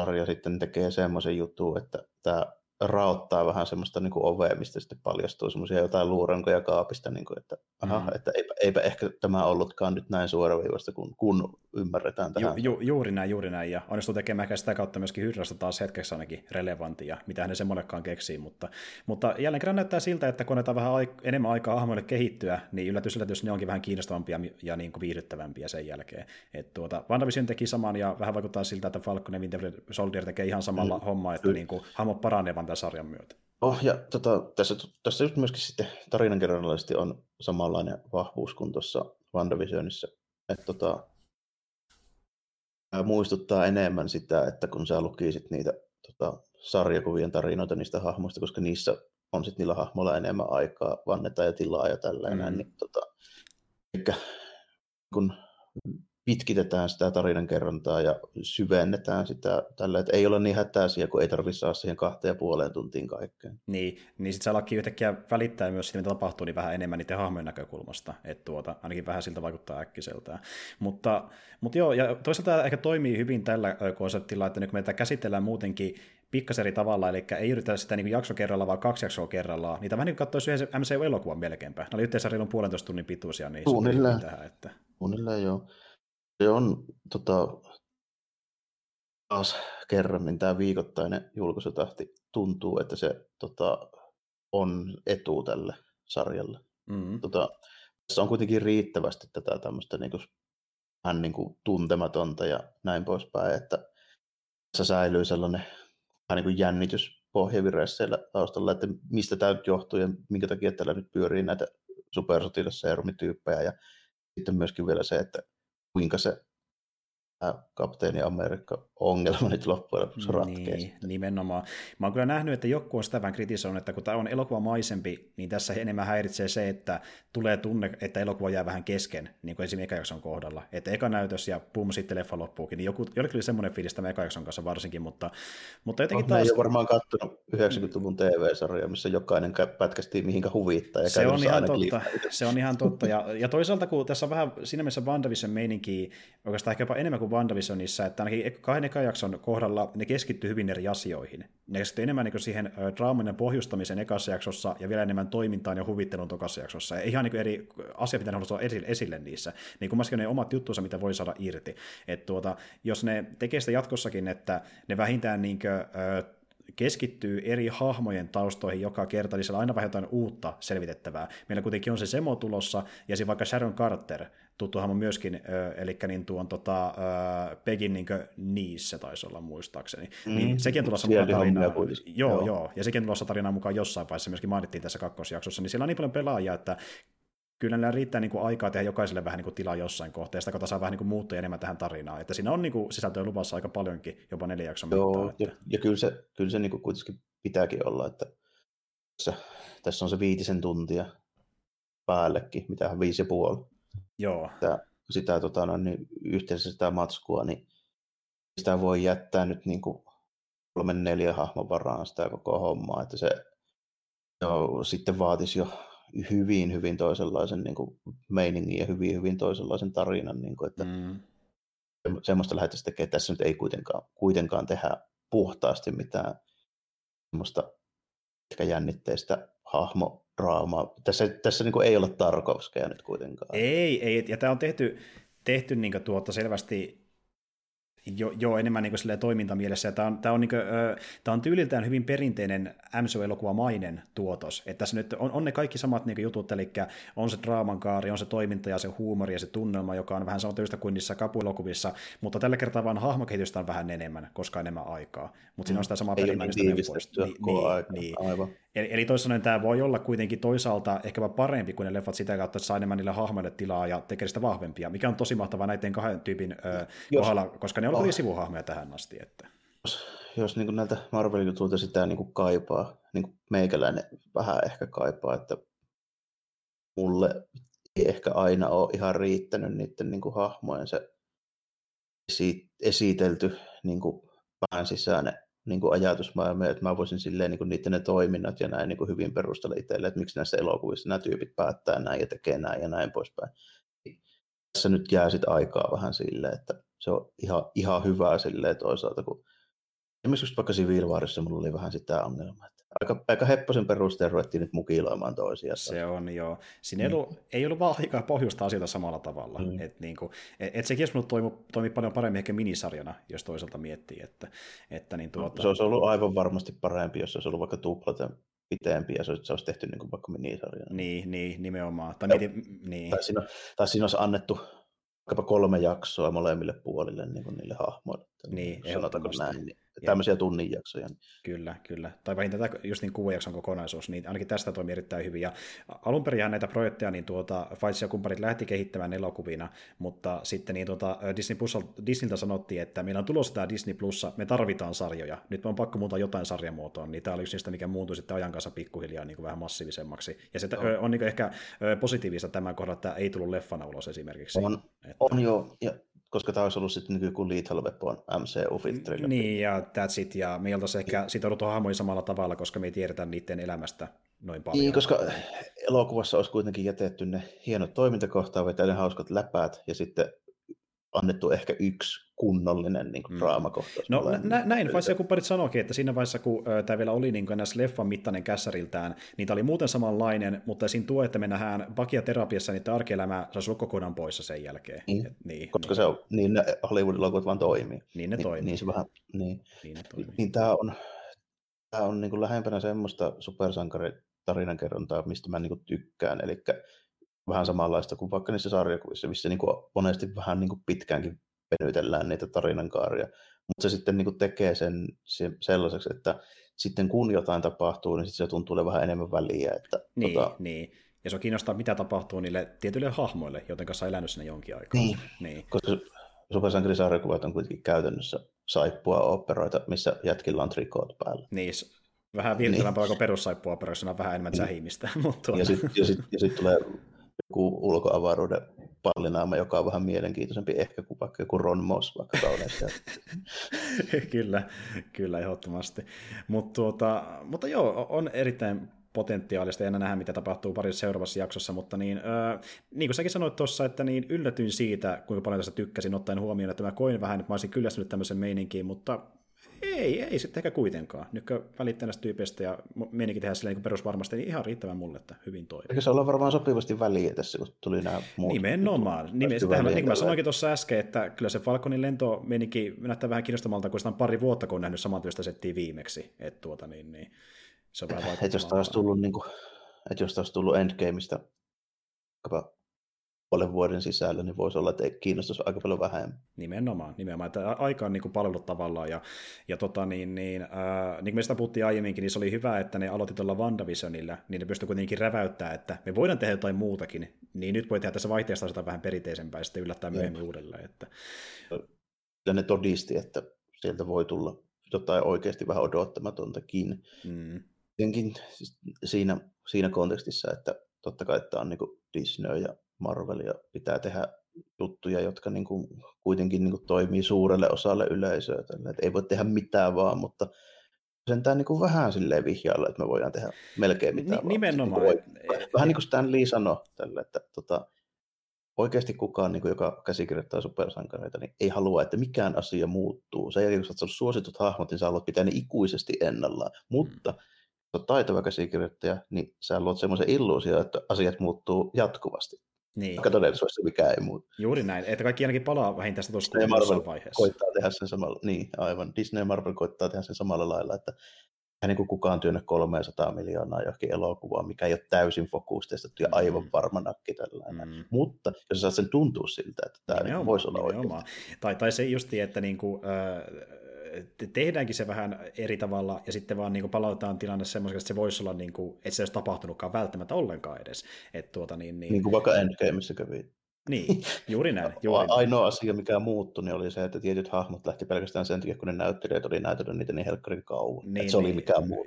sarja sitten tekee semmoisen jutun, että tämä raottaa vähän semmoista niin kuin ovea, mistä sitten paljastuu semmoisia jotain luurankoja kaapista, niin kuin, että, että eipä ehkä tämä ollutkaan nyt näin suoraviivasta, kun ymmärretään tähän. Juuri näin, ja onnistuu tekemään sitä kautta myöskin Hydrasta taas hetkeksi ainakin relevanttia, mitä ne semmoillekaan keksii, mutta jälleen kerran näyttää siltä, että kun annetaan vähän enemmän aikaa hahmoille kehittyä, niin yllätys, ne onkin vähän kiinnostavampia ja niin kuin viihdyttävämpiä sen jälkeen. WandaVision teki saman, ja vähän vaikuttaa siltä, että Falcon ja Winter Soldier tekee ihan samalla hommaa, että niin kuin hahmot paranevat tämän sarjan myötä. Ja tässä just myöskin sitten tarinankerronnallisesti on samanlainen vahvuus kuin tuossa WandaVisionissa, että muistuttaa enemmän sitä, että kun sä lukisit niitä sarjakuvien tarinoita niistä hahmoista, koska niissä on sitten niillä hahmoilla enemmän aikaa, vannetaan ja tilaa ja tällainen, niin eli kun pitkitetään sitä tarinankerrontaa ja syvennetään sitä tällä, että ei ole niin hätäisiä, kun ei tarvitse saada siihen 2,5 tuntiin kaikkeen. Niin sitten se alkaa yhtäkkiä välittää myös sitä, mitä tapahtuu, niin vähän enemmän niiden hahmojen näkökulmasta, että ainakin vähän siltä vaikuttaa äkkiseltään. Mutta joo, ja toisaalta ehkä toimii hyvin tällä konseptilla, että nyt me tätä käsitellään muutenkin pikkasen eri tavalla, eli ei yritetä sitä niin jakso kerrallaan, vaan 2 jaksoa kerrallaan. Niitä vähän niin kuin katsoisi yhden MCU-elokuvan melkeinpä. Ne oli yhteensä reilun 1,5 tunnin pituisia, niin suunnilleen tähän. Että... joo. Se on taas kerran, niin tämä viikoittainen julkaisutahti tuntuu, että se on etu tälle sarjalle. Tässä on kuitenkin riittävästi tätä tämmöistä vähän niin kuin tuntematonta ja näin poispäin, että tässä säilyy sellainen vähän niin jännitys pohjavireessä siellä taustalla, että mistä tämä nyt johtuu ja minkä takia täällä nyt pyörii näitä supersotilasseerumityyppejä ja sitten myöskin vielä se, että kuinka se Kapteeni Amerikka-ongelma nyt loppujen lopuksi ratkeaa. Niin, nimenomaan. Mä oon kyllä nähnyt, että joku on sitä vähän kritisoinut, että kun tämä on elokuvamaisempi, niin tässä enemmän häiritsee se, että tulee tunne, että elokuva jää vähän kesken, niin kuin esimerkiksi ekajakson kohdalla. Että eka näytös ja pum, sitten leffa loppuukin. Niin jollekin oli semmoinen fiilis tämän ekajakson kanssa varsinkin, mutta jotenkin taas... Mä en ole varmaan katsonut 90-luvun TV-sarjoja, missä jokainen pätkästiin mihinkä huvittaa. Ja se on ihan totta. Ja toisaalta, kun tässä on vähän siinä mielessä WandaVision-meininkiä, oikeastaan ehkä jopa enemmän kuin WandaVisionissa, että ainakin 2 jakson kohdalla ne keskittyy hyvin eri asioihin. Ne keskittyy enemmän niin siihen draaman pohjustamiseen ekassa jaksossa ja vielä enemmän toimintaan ja huvitteluun tokassa jaksossa. Ja ihan niin eri asiat, mitä ne haluaa esille niissä. Niin kummassakin ne omat juttuunsa, mitä voi saada irti. Että jos ne tekee sitä jatkossakin, että ne vähintään niin kuin, keskittyy eri hahmojen taustoihin joka kerta, niin siellä on aina vähän jotain uutta selvitettävää. Meillä kuitenkin on se Zemo tulossa, ja siinä vaikka Sharon Carter, tuttu hahmo myöskin, eli niin tuon Pegin niin niissä taisi olla muistaakseni. Niin sekin on tulossa mukaan tarinaa. Joo, ja sekin on tulossa tarinaa mukaan jossain vaiheessa, myöskin mainittiin tässä 2. jaksossa, niin siellä on niin paljon pelaajia, että kyllä näillä riittää niin kuin aikaa tehdä jokaiselle vähän niin kuin tilaa jossain kohtaa, ja sitä kautta saa vähän niin kuin muuttua enemmän tähän tarinaan. Että siinä on niin kuin sisältöä luvassa aika paljonkin, jopa 4 jakson mittaan. Ja kyllä se niin kuin kuitenkin pitääkin olla, että tässä on se 5 tuntia päällekin, mitähän 5,5. Joo. Sitä niin yhteensä sitä matskua, niin sitä voi jättää nyt niin kuin 3-4 hahmon varaan sitä koko hommaa, että se sitten vaatisi jo hyvin, hyvin toisenlaisen niin kuin meiningin ja hyvin, hyvin toisenlaisen tarinan. Niin kuin, että semmoista lähdettäisiin tekemään. Tässä nyt ei kuitenkaan tehdä puhtaasti mitään semmoista jännitteistä hahmodraamaa. Tässä niin kuin ei ole tarkoituskaan nyt kuitenkaan. Ei. Ja tämä on tehty niin kuin selvästi... Joo, enemmän niin kuin toimintamielessä. Tämä on tyyliltään hyvin perinteinen MCU-elokuvamainen tuotos. Että tässä nyt on ne kaikki samat niin kuin jutut, eli on se draaman kaari, on se toiminta ja se huumori ja se tunnelma, joka on vähän samantyylistä kuin niissä kapuelokuvissa, mutta tällä kertaa vaan hahmokehitystä on vähän enemmän, koska enemmän aikaa. Mutta siinä on sitä samaa perinteistä neuvoista. Aivan. Eli toisin sanoen tämä voi olla kuitenkin toisaalta ehkäpä parempi kuin ne leffat sitä kautta, että saa enemmän niille hahmoille tilaa ja tekee sitä vahvempia, mikä on tosi mahtavaa näiden 2 tyypin kohdalla, koska ne olivat sivuhahmoja tähän asti. Että. Jos niin kuin näiltä Marvel-jutulta sitä niin kuin kaipaa, niin kuin meikäläinen vähän ehkä kaipaa, että mulle ei ehkä aina ole ihan riittänyt niiden niin kuin hahmojen se esitelty niin kuin pään sisäinen niin kuin ajatusmaailma, että mä voisin silleen niin kuin niiden ne toiminnat ja näin niin kuin hyvin perustella itselle, että miksi näissä elokuvissa nämä tyypit päättää näin ja tekee näin ja näin poispäin. tässä nyt jää sit aikaa vähän silleen, että se on ihan hyvää silleen toisaalta, kun esimerkiksi vaikka Civil Warissa mulla oli vähän sitä ongelmaa, että aika hepposen perusteella ruvettiin nyt mukiloimaan toisiaan. Se on, joo. Siinä ei ollut vaan aikaa pohjustaa asioita samalla tavalla. Mm. Että niinku, et sekin olisi toimi paljon paremmin ehkä minisarjana, jos toisaalta miettii. Että niin tuota... Se olisi ollut aivan varmasti parempi, jos se olisi ollut vaikka tuplaten pitempi ja se olisi tehty niinku vaikka minisarjana. Niin nimenomaan. Tai siinä olisi annettu... vaikkapa 3 jaksoa molemmille puolille niin kuin niille hahmoille. Niin, sanotaanko näin. Niin, tämmöisiä tunnin jaksoja. Kyllä. Tai vähintään just niin 6 jakson kokonaisuus, niin ainakin tästä toimii erittäin hyvin. Ja alunperinhan näitä projekteja, niin Faitsi ja kumppanit lähti kehittämään elokuvina, mutta sitten niin Disneyltä sanottiin, että meillä on tulossa tämä Disney Plussa, me tarvitaan sarjoja. Nyt me on pakko muuntaa jotain sarjamuotoon, niin tämä oli yksi niistä, mikä muuntui sitten ajan kanssa pikkuhiljaa niin kuin vähän massiivisemmaksi. Ja se on niin kuin ehkä positiivista tämän kohdalla, että ei tullut leffana ulos esimerkiksi. On joo, ja koska tämä olisi ollut sitten niin kuin Lethal Weapon MCU-filtrille. Niin, ja that's it, ja me ei oltaisi ehkä sitouduttu hahmoihin samalla tavalla, koska me ei tiedetä niiden elämästä noin paljon. Niin, koska elokuvassa olisi kuitenkin jätetty ne hienot toimintakohtaavat ja ne hauskat läpäät, ja sitten annettu ehkä yksi kunnollinen niin kuin draamakohtaus. No näin, Faitsi ja kumppanit sanoikin, että siinä vaiheessa, kun tämä vielä oli niin näissä leffan mittainen kässäriltään, niin tämä oli muuten samanlainen, mutta siinä tuo, että me nähdään Buckia terapiassa, niin tämä arkielämä saisi olla kokonaan poissa sen jälkeen. Koska se on, niin ne Hollywood-logot vaan toimii. Niin ne toimii. Niin se vähän, niin tämä on niin kuin lähempänä semmoista supersankaritarinan kerrontaa, mistä mä niin kuin tykkään, eli vähän samanlaista kuin vaikka niissä sarjakuvissa, missä niin kuin monesti vähän niin kuin pitkäänkin venytellään niitä tarinankaaria. Mutta se sitten niin kuin tekee sen sellaiseksi, että sitten kun jotain tapahtuu, niin se tuntuu vähän enemmän väliä. Että, niin. Ja se on kiinnostaa, mitä tapahtuu niille tietyille hahmoille, joten kanssa on elänyt sinne jonkin aikaa. Niin. Koska supersankarisarjakuvat on kuitenkin käytännössä saippua operoita, missä jätkillä on trikoot päällä. Niin. Vähän virtelevämpää kuin perussaippuaoperoissa, vähän enemmän sähimistä. Ja sitten tulee... joku ulkoavaruuden pallinaama, joka on vähän mielenkiintoisempi ehkä kuin vaikka joku Ron Moss vaikka kauneista. Kyllä, ehdottomasti. Mutta joo, on erittäin potentiaalista, ja en nähdä, mitä tapahtuu parissa seuraavassa jaksossa, mutta niin kuin säkin sanoit tuossa, että niin yllätyin siitä, kuinka paljon tästä tykkäsin, ottaen huomioon, että mä koin vähän, että mä olisin kyllästynyt tämmöisen meininkiin, mutta ei sitten ehkä kuitenkaan. Nyt välittää näistä tyypeistä ja meininkin tehdä silleen niin perusvarmasti, niin ihan riittävän mulle, että hyvin toimii. Eikä se olla varmaan sopivasti väliä tässä, kun tuli nämä muut. Nimenomaan. Niin kuin mä sanoinkin tuossa äsken, että kyllä se Falconin lento meininki näyttää vähän kiinnostamalta, kun sitä on pari vuotta, kun on nähnyt samantyöstä settiä viimeksi. Että se on vähän vaikuttavaa. Että jos taas olisi tullut Endgameista puolen vuoden sisällä, niin voisi olla, että kiinnostaisi aika paljon vähemmän. Nimenomaan. Että aika on niin kuin palvellut tavallaan. Ja niin kuin me sitä puhuttiin aiemminkin, niin se oli hyvä, että ne aloitti tuolla WandaVisionilla, niin ne pystyi kuitenkin räväyttämään, että me voidaan tehdä jotain muutakin, niin nyt voi tehdä tässä vaihteessa sitä vähän perinteisempää ja sitten yllättää myöhemmin uudelleen. Että... Ja ne todisti, että sieltä voi tulla jotain oikeasti vähän odottamatontakin. Jotenkin siinä kontekstissa, että totta kai tämä on niin kuin Disney ja Marvelia pitää tehdä juttuja, jotka niin kuin kuitenkin niin kuin toimii suurelle osalle yleisöä. Että ei voi tehdä mitään vaan, mutta sentään niin kuin vähän silleen vihjailla, että me voidaan tehdä melkein mitään vaan. Nimenomaan. Vähän niin kuin Stan Lee sanoi, että oikeasti kukaan, niin kuin, joka käsikirjoittaa supersankareita, niin ei halua, että mikään asia muuttuu. Sen jälkeen, kun sä oot saanut suositut hahmot, niin sä haluat pitää ne ikuisesti ennallaan. Mutta kun sä oot taitava käsikirjoittaja, niin sä luot semmoisen illuusion, että asiat muuttuu jatkuvasti. Niin. Vaikka todellisuudessa mikä ei muuta. Juuri näin, että kaikki ainakin palaa vähintään sitä tuossa jossain vaiheessa. Koittaa tehdä sen samalla, niin aivan. Disney ja Marvel koittaa tehdä sen samalla lailla, että niin kuin kukaan työnnä 300 miljoonaa johonkin elokuvaan, mikä ei ole täysin fokusteistettu ja aivan varma nakki tällainen. Mutta jos saat sen tuntua siltä, että tämä niin voisi olla oikein. Tai se justi, että niinku... tehdäänkin se vähän eri tavalla ja sitten vaan niin kuin palautetaan tilanne semmoisesta, että se voisi olla, niin kuin, että se olisi tapahtunutkaan välttämättä ollenkaan edes. Niin kuin vaikka Endgameissa kävi. Niin, juuri näin. Ainoa asia, mikä muuttui, niin oli se, että tietyt hahmot lähti pelkästään sen takia, kun ne näyttelijät oli näytellyt niitä niin helkkarin kauan. Se oli mikään muu.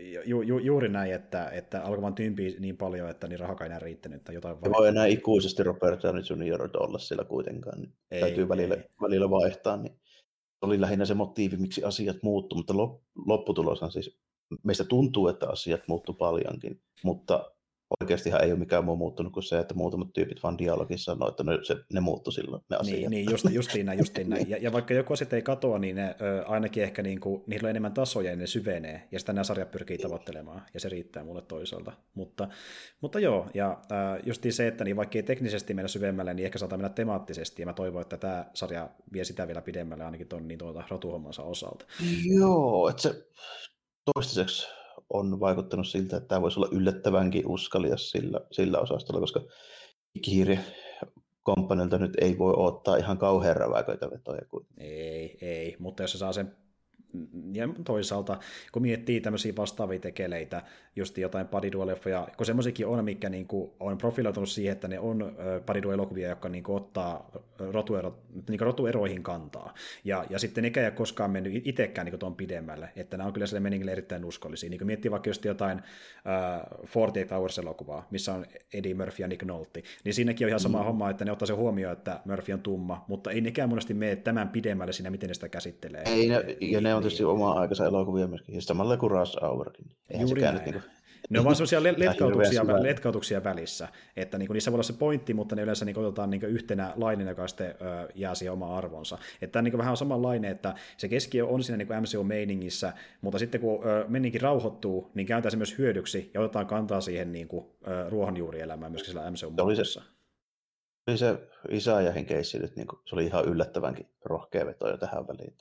Juuri näin, että alkoi vaan tympiä niin paljon, että niin rahakaan enää riittänyt. Tai jotain ei voi enää ikuisesti Robert Downey Jr. olla siellä kuitenkaan. Niin ei, täytyy välillä vaihtaa, niin oli lähinnä se motiivi, miksi asiat muuttuu, mutta lopputuloshan siis meistä tuntuu, että asiat muuttuu paljonkin, mutta oikeastihan ei ole mikään muu muuttunut kuin se, että muutamat tyypit vaan dialogissa sanoo, että ne muuttu silloin ne asiat. Niin, justiin näin. Ja vaikka joku asiat ei katoa, niin ne ainakin ehkä niinku, niillä on enemmän tasoja ja ne syvenee. Ja sitä nämä sarjat pyrkii tavoittelemaan, ja se riittää mulle toisaalta. Mutta joo, ja justiin se, että niin vaikka ei teknisesti mennä syvemmälle, niin ehkä saattaa mennä temaattisesti. Ja mä toivon, että tämä sarja vie sitä vielä pidemmälle ainakin ton, niin tuolta rotuhommansa osalta. Joo, että se toistaiseksi on vaikuttanut siltä, että tämä voisi olla yllättävänkin uskalias sillä osastolla, koska kiirikompanilta nyt ei voi odottaa ihan kauhean räväköitä vetoja. Ei, mutta jos se saa sen, ja toisaalta kun miettii tämmöisiä vastaavia tekeleitä, just jotain paridueleffoja, kun semmoisiakin on, mikä niinku on profiloitunut siihen, että ne on pariduelokuvia, jotka niinku ottaa rotueroihin kantaa. Ja sitten ne ei koskaan mennyt itsekään niinku tuon pidemmälle, että nämä on kyllä sille meningille erittäin uskollisia. Niin kun miettii vaikka just jotain 48 Hours-elokuvaa, missä on Eddie Murphy ja Nick Nolte, niin siinäkin on ihan sama homma, että ne ottaa sen huomioon, että Murphy on tumma, mutta ei nekään monesti mene tämän pidemmälle siinä, miten ne sitä käsittelee. Ne on tietysti omaa aikansa elokuvia myöskin, ja samalla kuin Rush Hourkin. Juuri näin. Ne on vaan sellaisia letkautuksia välissä, että niinku niissä voi olla se pointti, mutta ne yleensä niinku otetaan niinku yhtenä laineen, joka sitten jää siihen omaan arvonsa. Tämä on niinku vähän samanlainen, että se keskiö on siinä niinku MCU-meiningissä, mutta sitten kun meininki rauhoittuu, niin käytetään se myös hyödyksi ja otetaan kantaa siihen niinku ruohonjuurielämään myöskin siellä MCU-meiningissä. Se Isaiahin keissi nyt, niin se oli ihan yllättävänkin rohkea veto jo tähän väliin.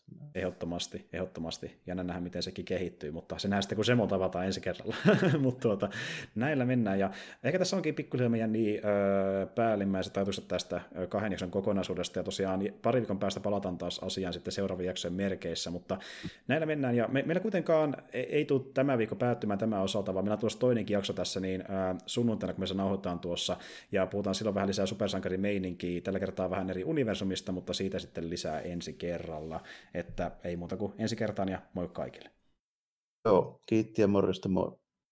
Ehdottomasti. Ja nähdään, miten sekin kehittyy, mutta se nähdään sitten, kun Semo tavataan ensi kerralla. Mutta näillä mennään. Ja ehkä tässä onkin pikkuisen meidän niin päällimmäiset ajatukset tästä 2 jakson kokonaisuudesta. Ja tosiaan pari viikon päästä palataan taas asiaan sitten seuraavien jaksojen merkeissä. Mutta näillä mennään. Ja meillä kuitenkaan ei tule tämä viikko päättymään tämän osalta, vaan meillä on tuossa toinenkin jakso tässä niin sunnuntaina, kun me se nauhoitetaan tuossa. Ja puhutaan silloin vähän lisää supersankaria meininkiä. Tällä kertaa vähän eri universumista, mutta siitä sitten lisää ensi kerralla. Että ei muuta kuin ensi kertaan ja moi kaikille. Joo, kiitti ja morjesta, moi.